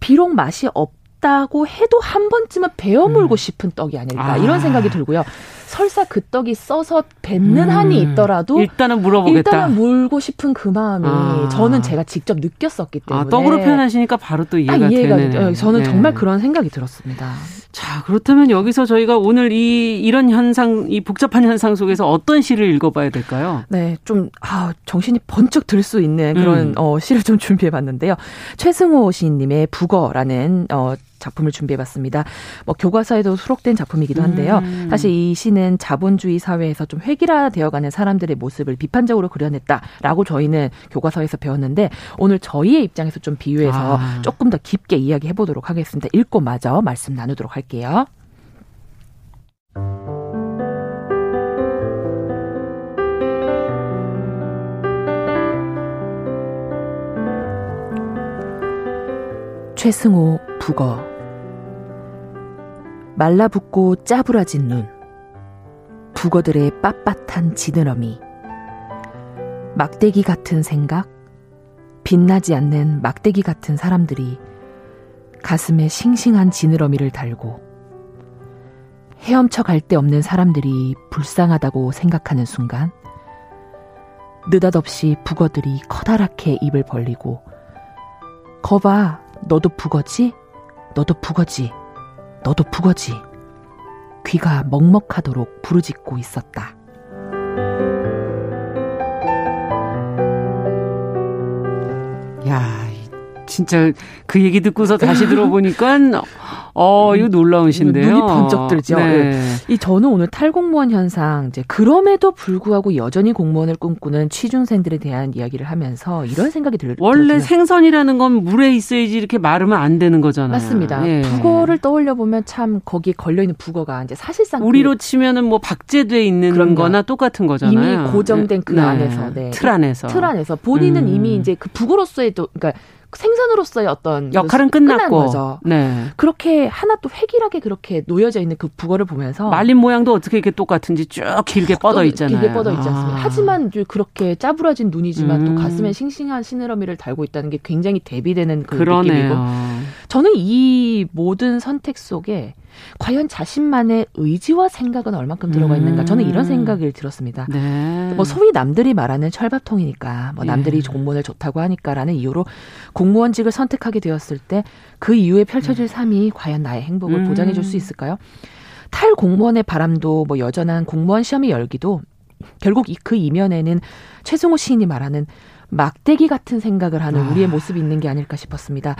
비록 맛이 없다고 해도 한 번쯤은 베어물고 음. 싶은 떡이 아닐까 아. 이런 생각이 들고요. 설사 그 떡이 써서 뱉는 음. 한이 있더라도 일단은 물어보겠다. 일단은 물고 싶은 그 마음이 아. 저는 제가 직접 느꼈었기 때문에. 아, 떡으로 표현하시니까 바로 또 이해가, 아, 이해가 되네요. 저는 네. 정말 그런 생각이 들었습니다. 자, 그렇다면 여기서 저희가 오늘 이, 이런 현상, 이 복잡한 현상 속에서 어떤 시를 읽어봐야 될까요? 네, 좀, 아, 정신이 번쩍 들 수 있는 그런, 음. 어, 시를 좀 준비해봤는데요. 최승호 시인님의 북어라는, 어, 작품을 준비해봤습니다. 뭐 교과서에도 수록된 작품이기도 한데요. 음. 사실 이 시는 자본주의 사회에서 좀 획일화되어가는 사람들의 모습을 비판적으로 그려냈다라고 저희는 교과서에서 배웠는데 오늘 저희의 입장에서 좀 비유해서 아. 조금 더 깊게 이야기해보도록 하겠습니다. 읽고 마저 말씀 나누도록 할게요. 최승호 북어. 말라붙고 짜부라진 눈, 북어들의 빳빳한 지느러미, 막대기 같은 생각, 빛나지 않는 막대기 같은 사람들이 가슴에 싱싱한 지느러미를 달고 헤엄쳐 갈 데 없는 사람들이 불쌍하다고 생각하는 순간 느닷없이 북어들이 커다랗게 입을 벌리고 거봐, 너도 북어지? 너도 북어지? 너도 북어지. 귀가 먹먹하도록 부르짖고 있었다. 야, 진짜 그 얘기 듣고서 다시 들어보니까 어, 이거 놀라운 시인데요. 눈이 번쩍 들죠. 네. 이 저는 오늘 탈공무원 현상, 이제 그럼에도 불구하고 여전히 공무원을 꿈꾸는 취준생들에 대한 이야기를 하면서 이런 생각이 들. 원래 들었으면. 생선이라는 건 물에 있어야지 이렇게 마르면 안 되는 거잖아요. 맞습니다. 예. 북어를 떠올려 보면 참 거기에 걸려 있는 북어가 이제 사실상 우리로 그, 치면은 뭐 박제돼 있는 그럼요. 거나 똑같은 거잖아요. 이미 고정된 그 네. 안에서, 네. 틀 안에서, 틀 안에서 본인은 음. 이미 이제 그 북어로서의 또 그러니까. 생선으로서의 어떤 역할은 끝났고 거죠. 네. 그렇게 하나 또 획일하게 그렇게 놓여져 있는 그 북어를 보면서 말린 모양도 어떻게 이렇게 똑같은지 쭉 길게 뻗어 있잖아요. 길게 뻗어 있지 않습니까? 아. 하지만 그렇게 짜부라진 눈이지만 음. 또 가슴에 싱싱한 시느러미를 달고 있다는 게 굉장히 대비되는 그 그러네요. 느낌이고 저는 이 모든 선택 속에 과연 자신만의 의지와 생각은 얼만큼 들어가 있는가? 저는 이런 생각을 들었습니다. 네. 뭐 소위 남들이 말하는 철밥통이니까, 뭐 남들이 네. 공무원을 좋다고 하니까라는 이유로 공무원직을 선택하게 되었을 때 그 이후에 펼쳐질 삶이 과연 나의 행복을 음. 보장해 줄 수 있을까요? 탈 공무원의 바람도 뭐 여전한 공무원 시험의 열기도 결국 그 이면에는 최승호 시인이 말하는 막대기 같은 생각을 하는 와. 우리의 모습이 있는 게 아닐까 싶었습니다.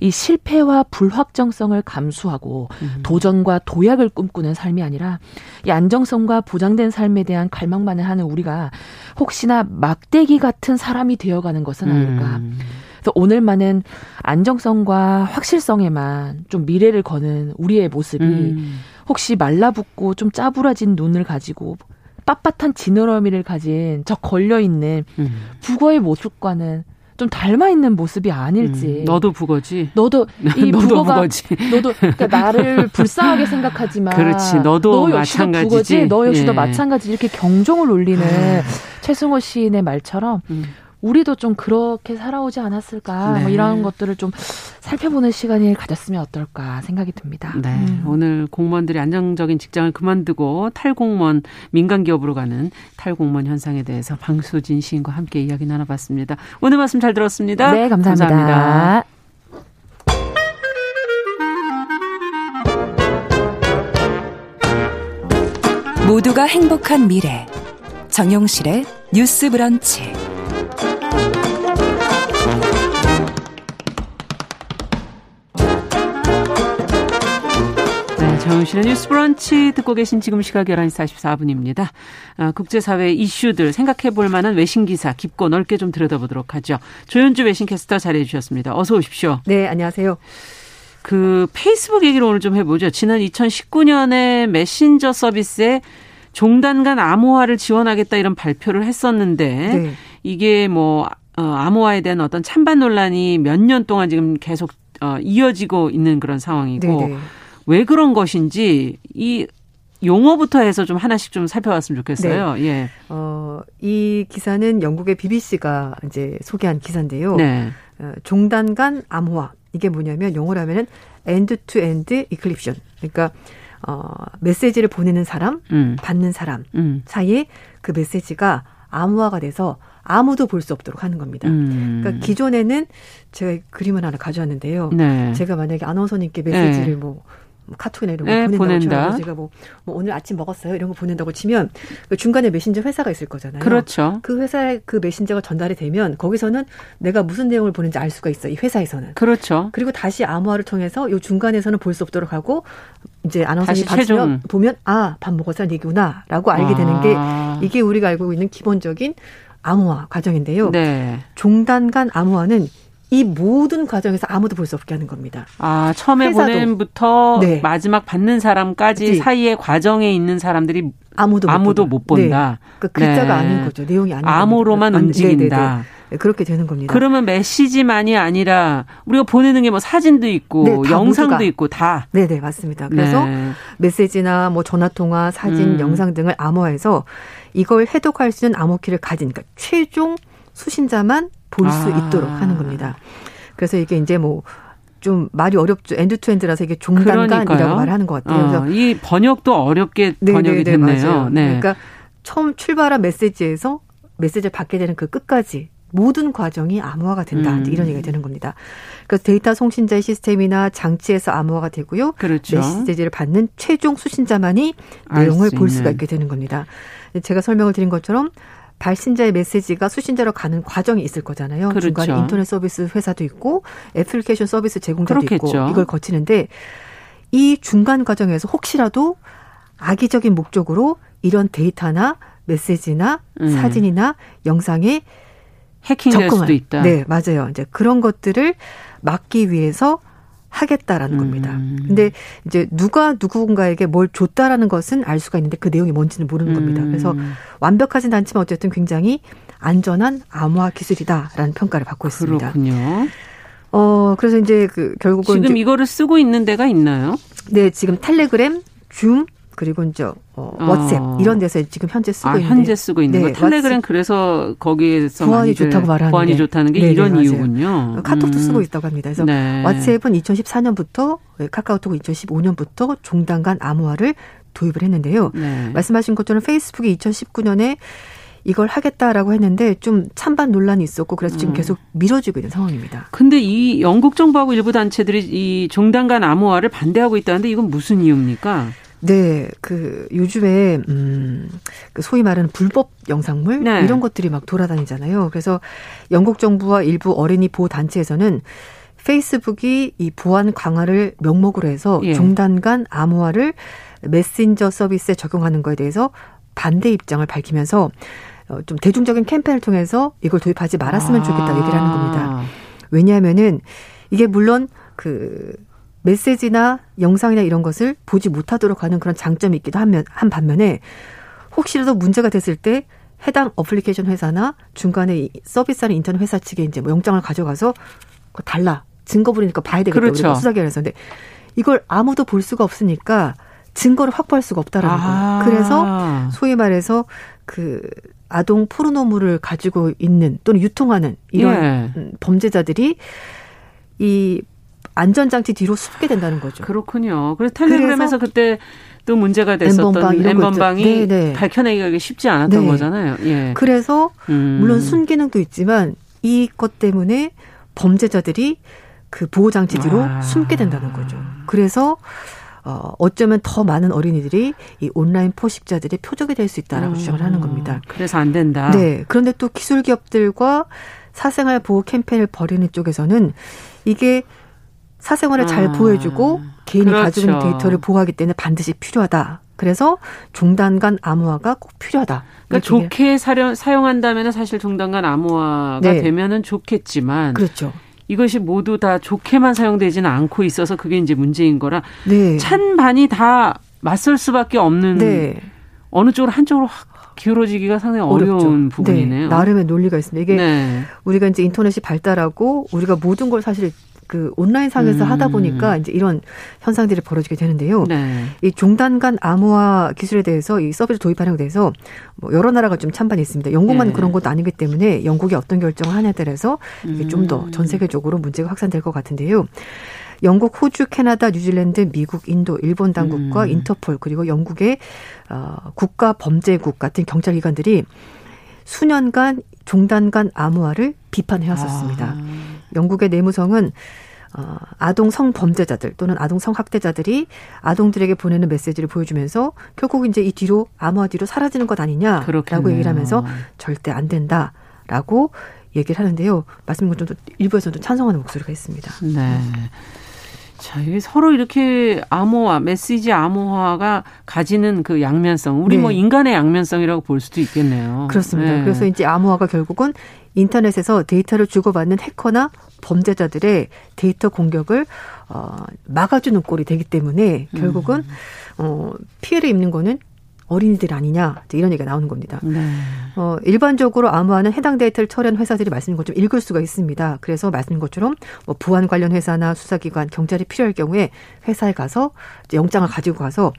이 실패와 불확정성을 감수하고 음. 도전과 도약을 꿈꾸는 삶이 아니라 이 안정성과 보장된 삶에 대한 갈망만을 하는 우리가 혹시나 막대기 같은 사람이 되어가는 것은 아닐까. 음. 그래서 오늘만은 안정성과 확실성에만 좀 미래를 거는 우리의 모습이 음. 혹시 말라붙고 좀 짜부라진 눈을 가지고 빳빳한 지느러미를 가진 저 걸려있는 음. 북어의 모습과는 좀 닮아 있는 모습이 아닐지. 음, 너도 북어지. 너도 이 너도 북어가 북어지. 너도 그러니까 나를 불쌍하게 생각하지만. 그렇지. 너도 너 마찬가지지. 북어지, 너 역시도 예. 마찬가지. 이렇게 경종을 울리는 최승호 시인의 말처럼 음. 우리도 좀 그렇게 살아오지 않았을까. 네. 뭐 이런 것들을 좀 살펴보는 시간을 가졌으면 어떨까 생각이 듭니다. 네. 음. 오늘 공무원들이 안정적인 직장을 그만두고 탈공무원, 민간기업으로 가는 탈공무원 현상에 대해서 방수진 시인과 함께 이야기 나눠봤습니다. 오늘 말씀 잘 들었습니다. 네. 감사합니다. 감사합니다. 모두가 행복한 미래 정용실의 뉴스 브런치. 정용실의 뉴스 브런치 듣고 계신 지금 시각 열한 시 사십사 분입니다. 아, 국제사회 이슈들 생각해볼 만한 외신 기사 깊고 넓게 좀 들여다보도록 하죠. 조현주 외신캐스터 자리해 주셨습니다. 어서 오십시오. 네, 안녕하세요. 그 페이스북 얘기를 오늘 좀 해보죠. 지난 이천십구 년에 메신저 서비스에 종단 간 암호화를 지원하겠다 이런 발표를 했었는데 네. 이게 뭐 어, 암호화에 대한 어떤 찬반 논란이 몇 년 동안 지금 계속 어, 이어지고 있는 그런 상황이고 네네. 왜 그런 것인지 이 용어부터 해서 좀 하나씩 좀 살펴봤으면 좋겠어요. 네. 예. 어, 이 기사는 영국의 비비씨가 이제 소개한 기사인데요. 네. 어, 종단 간 암호화. 이게 뭐냐면 영어로 하면은 end to end encryption. 그러니까 어, 메시지를 보내는 사람, 음. 받는 사람 음. 사이에 그 메시지가 암호화가 돼서 아무도 볼 수 없도록 하는 겁니다. 음. 그러니까 기존에는 제가 그림을 하나 가져왔는데요. 네. 제가 만약에 아나운서님께 메시지를 네. 뭐 카톡이나 이런 거 네, 보낸다고 보낸다. 제가 뭐, 뭐 오늘 아침 먹었어요 이런 거 보낸다고 치면 중간에 메신저 회사가 있을 거잖아요. 그렇죠. 그 회사에 그 메신저가 전달이 되면 거기서는 내가 무슨 내용을 보는지 알 수가 있어. 이 회사에서는. 그렇죠. 그리고 다시 암호화를 통해서 이 중간에서는 볼 수 없도록 하고 이제 아나운서님이 받으면 보면 아, 밥 먹었어 얘기구나라고 알게 아. 되는 게 이게 우리가 알고 있는 기본적인 암호화 과정인데요. 네. 종단 간 암호화는 이 모든 과정에서 아무도 볼 수 없게 하는 겁니다. 아, 처음에 회사도, 보냄부터 네. 마지막 받는 사람까지 그치. 사이의 과정에 있는 사람들이 아무도, 아무도 못, 못 본다. 네. 그러니까 글자가 네. 아닌 거죠. 내용이 아닌 거죠. 암호로만 겁니다. 움직인다. 네, 그렇게 되는 겁니다. 그러면 메시지만이 아니라 우리가 보내는 게 뭐 사진도 있고 네, 영상도 모두가. 있고 다. 네, 네, 맞습니다. 그래서 네. 메시지나 뭐 전화통화, 사진, 음. 영상 등을 암호화해서 이걸 해독할 수 있는 암호키를 가진 그러니까 최종 수신자만 볼 수 아. 있도록 하는 겁니다. 그래서 이게 이제 뭐 좀 말이 어렵죠. 엔드 투 엔드라서 이게 종단간이라고 말하는 것 같아요. 그래서 어, 이 번역도 어렵게 네네네, 번역이 됐네요. 네. 그러니까 처음 출발한 메시지에서 메시지를 받게 되는 그 끝까지 모든 과정이 암호화가 된다. 음. 이런 얘기가 되는 겁니다. 그래서 데이터 송신자의 시스템이나 장치에서 암호화가 되고요. 그렇죠. 메시지를 받는 최종 수신자만이 내용을 볼 수가 있게 되는 겁니다. 제가 설명을 드린 것처럼 발신자의 메시지가 수신자로 가는 과정이 있을 거잖아요. 그렇죠. 중간에 인터넷 서비스 회사도 있고 애플리케이션 서비스 제공자도 그렇겠죠. 있고 이걸 거치는데 이 중간 과정에서 혹시라도 악의적인 목적으로 이런 데이터나 메시지나 음. 사진이나 영상에 해킹될 접근한, 수도 있다. 네, 맞아요. 이제 그런 것들을 막기 위해서 하겠다라는 음. 겁니다. 근데 이제 누가 누군가에게 뭘 줬다라는 것은 알 수가 있는데 그 내용이 뭔지는 모르는 음. 겁니다. 그래서 완벽하진 않지만 어쨌든 굉장히 안전한 암호화 기술이다라는 평가를 받고 있습니다. 그렇군요. 어, 그래서 이제 그 결국은 지금 이제, 이거를 쓰고 있는 데가 있나요? 네, 지금 텔레그램, 줌 그리고 이제 어, 워츠앱 어. 이런 데서 지금 현재 쓰고 아, 있는 현재 쓰고 있는 네, 거 텔레그램 왓츠. 그래서 거기에서 보안이 좋다고 말하는데 보안이 좋다는 게 네네, 이런 맞아요. 이유군요. 카톡도 음. 쓰고 있다고 합니다. 그래서 네. 왓츠앱은 이천십사 년부터 카카오톡은 이천십오 년부터 종단 간 암호화를 도입을 했는데요. 네. 말씀하신 것처럼 페이스북이 이천십구 년에 이걸 하겠다라고 했는데 좀 찬반 논란이 있었고 그래서 지금 계속 미뤄지고 있는 상황입니다. 근데 이 영국 정부하고 일부 단체들이 이 종단 간 암호화를 반대하고 있다는데 이건 무슨 이유입니까? 네, 그, 요즘에, 음, 그 소위 말하는 불법 영상물? 네. 이런 것들이 막 돌아다니잖아요. 그래서 영국 정부와 일부 어린이 보호단체에서는 페이스북이 이 보안 강화를 명목으로 해서 예. 종단 간 암호화를 메신저 서비스에 적용하는 것에 대해서 반대 입장을 밝히면서 좀 대중적인 캠페인을 통해서 이걸 도입하지 말았으면 좋겠다 얘기를 하는 겁니다. 왜냐하면은 이게 물론 그, 메시지나 영상이나 이런 것을 보지 못하도록 하는 그런 장점이 있기도 한 반면에 혹시라도 문제가 됐을 때 해당 어플리케이션 회사나 중간에 서비스하는 인터넷 회사 측에 이제 뭐 영장을 가져가서 달라 증거 부리니까 봐야 되겠다 그렇죠. 우리가 수사기관에 했었는데 이걸 아무도 볼 수가 없으니까 증거를 확보할 수가 없다라는 아. 거예요. 그래서 소위 말해서 그 아동 포르노물을 가지고 있는 또는 유통하는 이런 예. 범죄자들이 이 안전장치 뒤로 숨게 된다는 거죠. 그렇군요. 그래서 텔레그램에서 그때 또 문제가 됐었던 엠번방이 엠번방 밝혀내기가 쉽지 않았던 네. 거잖아요. 예. 그래서 음. 물론 순기능도 있지만 이것 때문에 범죄자들이 그 보호장치 뒤로 아. 숨게 된다는 거죠. 그래서 어, 어쩌면 더 많은 어린이들이 이 온라인 포식자들의 표적이 될 수 있다라고 음. 주장을 하는 겁니다. 그래서 안 된다. 네. 그런데 또 기술기업들과 사생활 보호 캠페인을 벌이는 쪽에서는 이게 사생활을 아, 잘 보호해주고 개인이 그렇죠. 가지고 있는 데이터를 보호하기 때문에 반드시 필요하다. 그래서 종단간 암호화가 꼭 필요하다. 그러니까 좋게 사려, 사용한다면 사실 종단간 암호화가 네. 되면은 좋겠지만 그렇죠. 이것이 모두 다 좋게만 사용되지는 않고 있어서 그게 이제 문제인 거라 네. 찬반이 다 맞설 수밖에 없는 네. 어느 쪽으로 한쪽으로 확 기울어지기가 상당히 어렵죠. 어려운 부분이네요. 네. 나름의 논리가 있습니다. 이게 네. 우리가 이제 인터넷이 발달하고 우리가 모든 걸 사실 그 온라인상에서 음. 하다 보니까 이제 이런 현상들이 벌어지게 되는데요. 네. 이 종단간 암호화 기술에 대해서 이 서비스 도입하는 데 대해서 뭐 여러 나라가 좀 찬반이 있습니다. 영국만 네. 그런 것도 아니기 때문에 영국이 어떤 결정을 하냐에 따라서 이게 좀 더 전 세계적으로 문제가 확산될 것 같은데요. 영국, 호주, 캐나다, 뉴질랜드, 미국, 인도, 일본 당국과 음. 인터폴 그리고 영국의 어, 국가범죄국 같은 경찰기관들이 수년간 종단간 암호화를 비판해 왔었습니다. 아. 영국의 내무성은 아동 성범죄자들 또는 아동 성학대자들이 아동들에게 보내는 메시지를 보여주면서 결국 이제 이 뒤로 암호화 뒤로 사라지는 것 아니냐라고 그렇겠네요. 얘기를 하면서 절대 안 된다라고 얘기를 하는데요. 말씀드린 것처럼 일부에서도 찬성하는 목소리가 있습니다. 네. 자, 이게 서로 이렇게 암호화, 메시지 암호화가 가지는 그 양면성, 우리 네. 뭐 인간의 양면성이라고 볼 수도 있겠네요. 그렇습니다. 네. 그래서 이제 암호화가 결국은 인터넷에서 데이터를 주고받는 해커나 범죄자들의 데이터 공격을 어, 막아주는 꼴이 되기 때문에 결국은 음. 어, 피해를 입는 거는 어린이들 아니냐 이런 얘기가 나오는 겁니다. 네. 어, 일반적으로 암호화는 해당 데이터를 처리한 회사들이 말씀하신 것처럼 읽을 수가 있습니다. 그래서 말씀하신 것처럼 뭐 보안 관련 회사나 수사기관, 경찰이 필요할 경우에 회사에 가서 이제 영장을 가지고 가서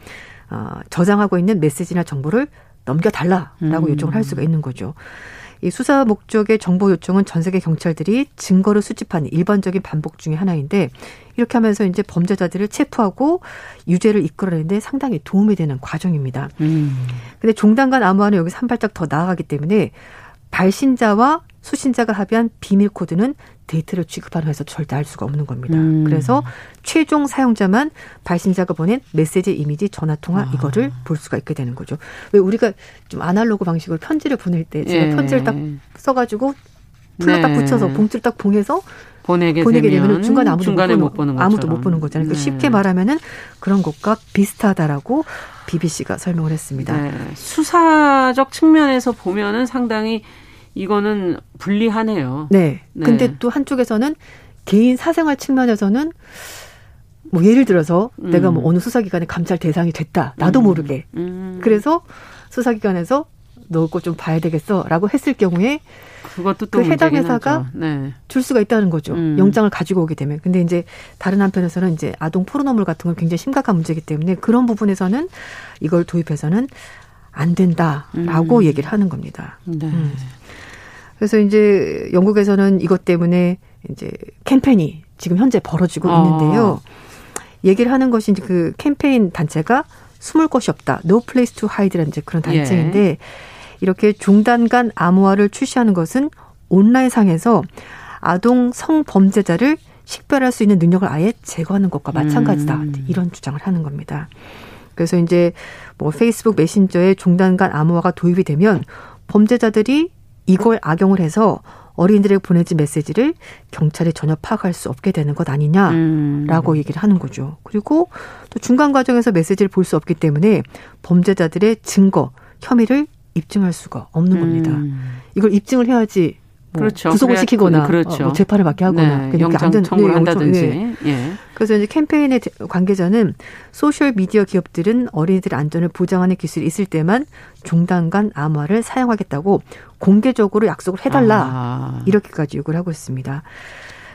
어, 저장하고 있는 메시지나 정보를 넘겨달라라고 음. 요청을 할 수가 있는 거죠. 이 수사 목적의 정보 요청은 전 세계 경찰들이 증거를 수집하는 일반적인 반복 중에 하나인데 이렇게 하면서 이제 범죄자들을 체포하고 유죄를 이끌어내는데 상당히 도움이 되는 과정입니다. 그런데 음. 종단간 암호화는 여기서 한 발짝 더 나아가기 때문에 발신자와 수신자가 합의한 비밀 코드는 데이터를 취급하는 회사도 절대 알 수가 없는 겁니다. 음. 그래서 최종 사용자만 발신자가 보낸 메시지, 이미지, 전화통화 아. 이거를 볼 수가 있게 되는 거죠. 왜 우리가 좀 아날로그 방식으로 편지를 보낼 때 제가 예. 편지를 딱 써가지고 풀로 네. 딱 붙여서 봉투를 딱 봉해서 보내게, 보내게 되면, 되면 중간에 아무도, 중간에 못, 보는, 못, 보는 아무도 못 보는 거잖아요. 그러니까 네. 쉽게 말하면 그런 것과 비슷하다라고 비비씨가 설명을 했습니다. 네. 수사적 측면에서 보면 상당히 이거는 불리하네요. 네. 네. 근데 또 한쪽에서는 개인 사생활 측면에서는 뭐 예를 들어서 음. 내가 뭐 어느 수사기관의 감찰 대상이 됐다. 나도 음. 모르게. 음. 그래서 수사기관에서 너 거 좀 봐야 되겠어 라고 했을 경우에 그것도 또 그 해당 회사가 네. 줄 수가 있다는 거죠. 음. 영장을 가지고 오게 되면. 근데 이제 다른 한편에서는 이제 아동 포르노물 같은 건 굉장히 심각한 문제이기 때문에 그런 부분에서는 이걸 도입해서는 안 된다라고 음. 얘기를 하는 겁니다. 네. 음. 그래서 이제 영국에서는 이것 때문에 이제 캠페인이 지금 현재 벌어지고 어. 있는데요. 얘기를 하는 것이 이제 그 캠페인 단체가 숨을 곳이 없다. No place to hide라는 이제 그런 단체인데 예. 이렇게 종단간 암호화를 출시하는 것은 온라인상에서 아동 성범죄자를 식별할 수 있는 능력을 아예 제거하는 것과 마찬가지다. 음. 이런 주장을 하는 겁니다. 그래서 이제 뭐 페이스북 메신저에 종단간 암호화가 도입이 되면 범죄자들이 이걸 악용을 해서 어린이들에게 보내진 메시지를 경찰이 전혀 파악할 수 없게 되는 것 아니냐라고 음. 얘기를 하는 거죠. 그리고 또 중간 과정에서 메시지를 볼 수 없기 때문에 범죄자들의 증거, 혐의를 입증할 수가 없는 음. 겁니다. 이걸 입증을 해야지 뭐 그렇죠. 구속을 시키거나 그렇죠. 뭐 재판을 받게 하거나 네. 영장 안 청구를 네. 한다든지. 네. 예. 그래서 이제 캠페인의 관계자는 소셜미디어 기업들은 어린이들의 안전을 보장하는 기술이 있을 때만 종단간 암호화를 사용하겠다고 공개적으로 약속을 해달라. 아. 이렇게까지 요구를 하고 있습니다.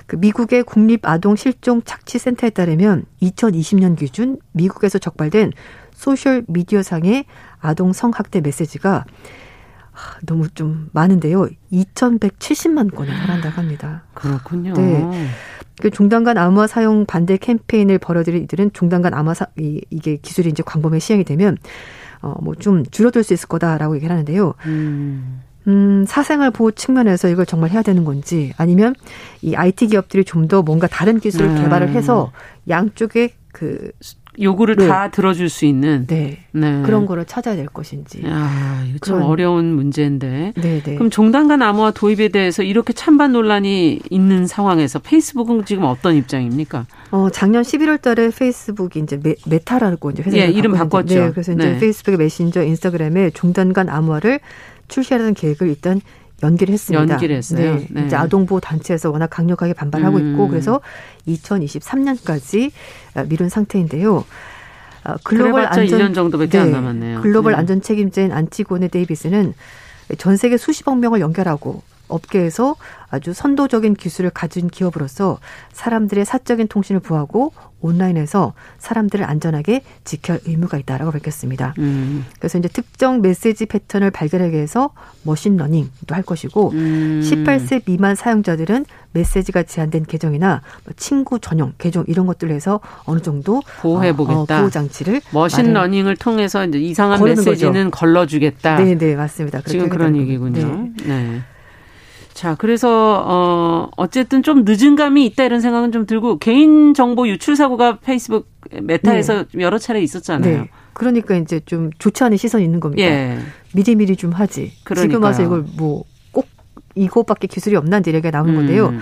그 미국의 국립아동실종착취센터에 따르면 이천이십 년 기준 미국에서 적발된 소셜미디어상의 아동 성학대 메시지가 너무 좀 많은데요. 이천백칠십만 건에 달한다고 합니다. 그렇군요. 네. 그 종단간 암호화 사용 반대 캠페인을 벌여들인 이들은 종단간 암호화 사, 이, 이게 기술이 이제 광범위에 시행이 되면 어, 뭐 좀 줄어들 수 있을 거다라고 얘기를 하는데요. 음. 음, 사생활 보호 측면에서 이걸 정말 해야 되는 건지 아니면 이 아이티 기업들이 좀 더 뭔가 다른 기술을 음. 개발을 해서 양쪽의 그 요구를 네. 다 들어줄 수 있는 네. 네. 그런 거를 찾아야 될 것인지. 아, 이거 참 그런. 어려운 문제인데. 네, 네. 그럼 종단과 나무화 도입에 대해서 이렇게 찬반 논란이 있는 상황에서 페이스북은 지금 어떤 입장입니까? 어, 작년 십일월 달에 페이스북이 이제 메, 메타라고 이제 회사에 예, 이름 바꿨죠. 네, 그래서 이제 네. 페이스북의 메신저, 인스타그램에 종단과 나무화를 출시하려는 계획을 일단 연기를 했습니다. 연기를 했어요. 네. 네. 이제 아동보호 단체에서 워낙 강력하게 반발하고 음. 있고 그래서 이천이십삼 년까지 미룬 상태인데요. 글로벌 안전 일 년 정도밖에 네. 안 남았네요. 글로벌 네. 안전 책임자인 안티고네 데이비스는 전 세계 수십억 명을 연결하고 업계에서 아주 선도적인 기술을 가진 기업으로서 사람들의 사적인 통신을 보호하고 온라인에서 사람들을 안전하게 지켜야 의무가 있다라고 밝혔습니다. 음. 그래서 이제 특정 메시지 패턴을 발견하기 위해서 머신러닝도 할 것이고 음. 십팔 세 미만 사용자들은 메시지가 제한된 계정이나 친구 전용 계정 이런 것들을 해서 어느 정도 보호해보겠다. 어, 보호 장치를 머신러닝을 통해서 이제 이상한 메시지는 거죠. 걸러주겠다. 네네 맞습니다. 지금 그런 얘기군요. 네. 네. 자, 그래서 어 어쨌든 좀 늦은 감이 있다 이런 생각은 좀 들고 개인 정보 유출 사고가 페이스북 메타에서 네. 여러 차례 있었잖아요. 네. 그러니까 이제 좀 좋지 않은 시선이 있는 겁니다. 예. 미리미리 좀 하지. 그러니까요. 지금 와서 이걸 뭐 꼭 이거밖에 기술이 없나 이런 얘기가 나온 음. 건데요.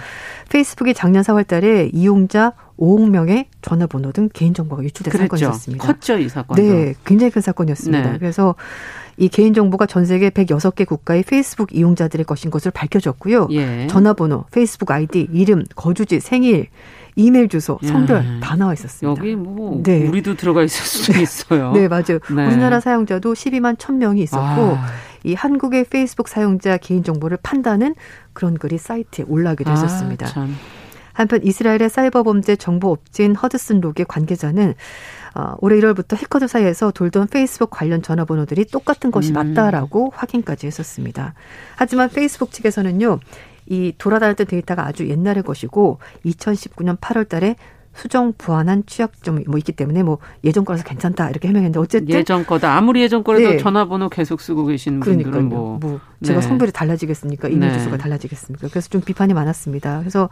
페이스북이 작년 사월 달에 이용자 오억 명의 전화번호 등 개인 정보가 유출된 그랬죠. 사건이었습니다. 컸죠, 이 사건도. 네, 굉장히 큰 사건이었습니다. 네. 그래서 이 개인정보가 전 세계 백여섯 개 국가의 페이스북 이용자들의 것인 것으로 밝혀졌고요. 예. 전화번호, 페이스북 아이디, 이름, 거주지, 생일, 이메일 주소, 성별 예. 다 나와 있었습니다. 여기 뭐 네. 우리도 들어가 있을 수도 네. 있어요. 네, 맞아요. 네. 우리나라 사용자도 십이만 천 명이 있었고 아. 이 한국의 페이스북 사용자 개인정보를 판다는 그런 글이 사이트에 올라가기도 했었습니다. 아, 한편 이스라엘의 사이버 범죄 정보 업체인 허드슨 록의 관계자는 어, 올해 일월부터 해커들 사이에서 돌던 페이스북 관련 전화번호들이 똑같은 것이 맞다라고 음. 확인까지 했었습니다. 하지만 페이스북 측에서는요. 이 돌아다녔던 데이터가 아주 옛날의 것이고 이천십구 년 팔월 달에 수정 보완한 취약점이 뭐 있기 때문에 뭐 예전 거라서 괜찮다 이렇게 해명했는데 어쨌든 예전 거다 아무리 예전 거라도 네. 전화번호 계속 쓰고 계시는 그러니까요. 분들은 뭐, 뭐 제가 네. 성별이 달라지겠습니까? 이메일 네. 주소가 달라지겠습니까? 그래서 좀 비판이 많았습니다. 그래서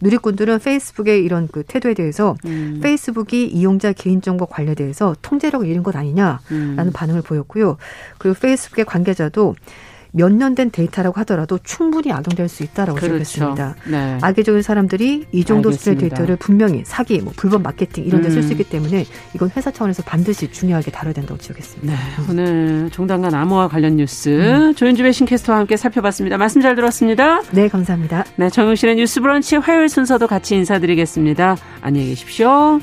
누리꾼들은 페이스북의 이런 그 태도에 대해서 음. 페이스북이 이용자 개인정보 관리에 대해서 통제력을 잃은 것 아니냐라는 음. 반응을 보였고요. 그리고 페이스북의 관계자도 몇 년 된 데이터라고 하더라도 충분히 악용될 수 있다라고 생각했습니다. 그렇죠. 네. 악의적인 사람들이 이 정도 수준의 데이터를 분명히 사기, 뭐 불법 마케팅 이런 데 쓸 수 음. 있기 때문에 이건 회사 차원에서 반드시 중요하게 다뤄야 된다고 지적했습니다. 네. 오늘 종단과 나무와 관련 뉴스 음. 조윤주의 신캐스터와 함께 살펴봤습니다. 말씀 잘 들었습니다. 네, 감사합니다. 네, 정용실의 뉴스 브런치 화요일 순서도 같이 인사드리겠습니다. 안녕히 계십시오.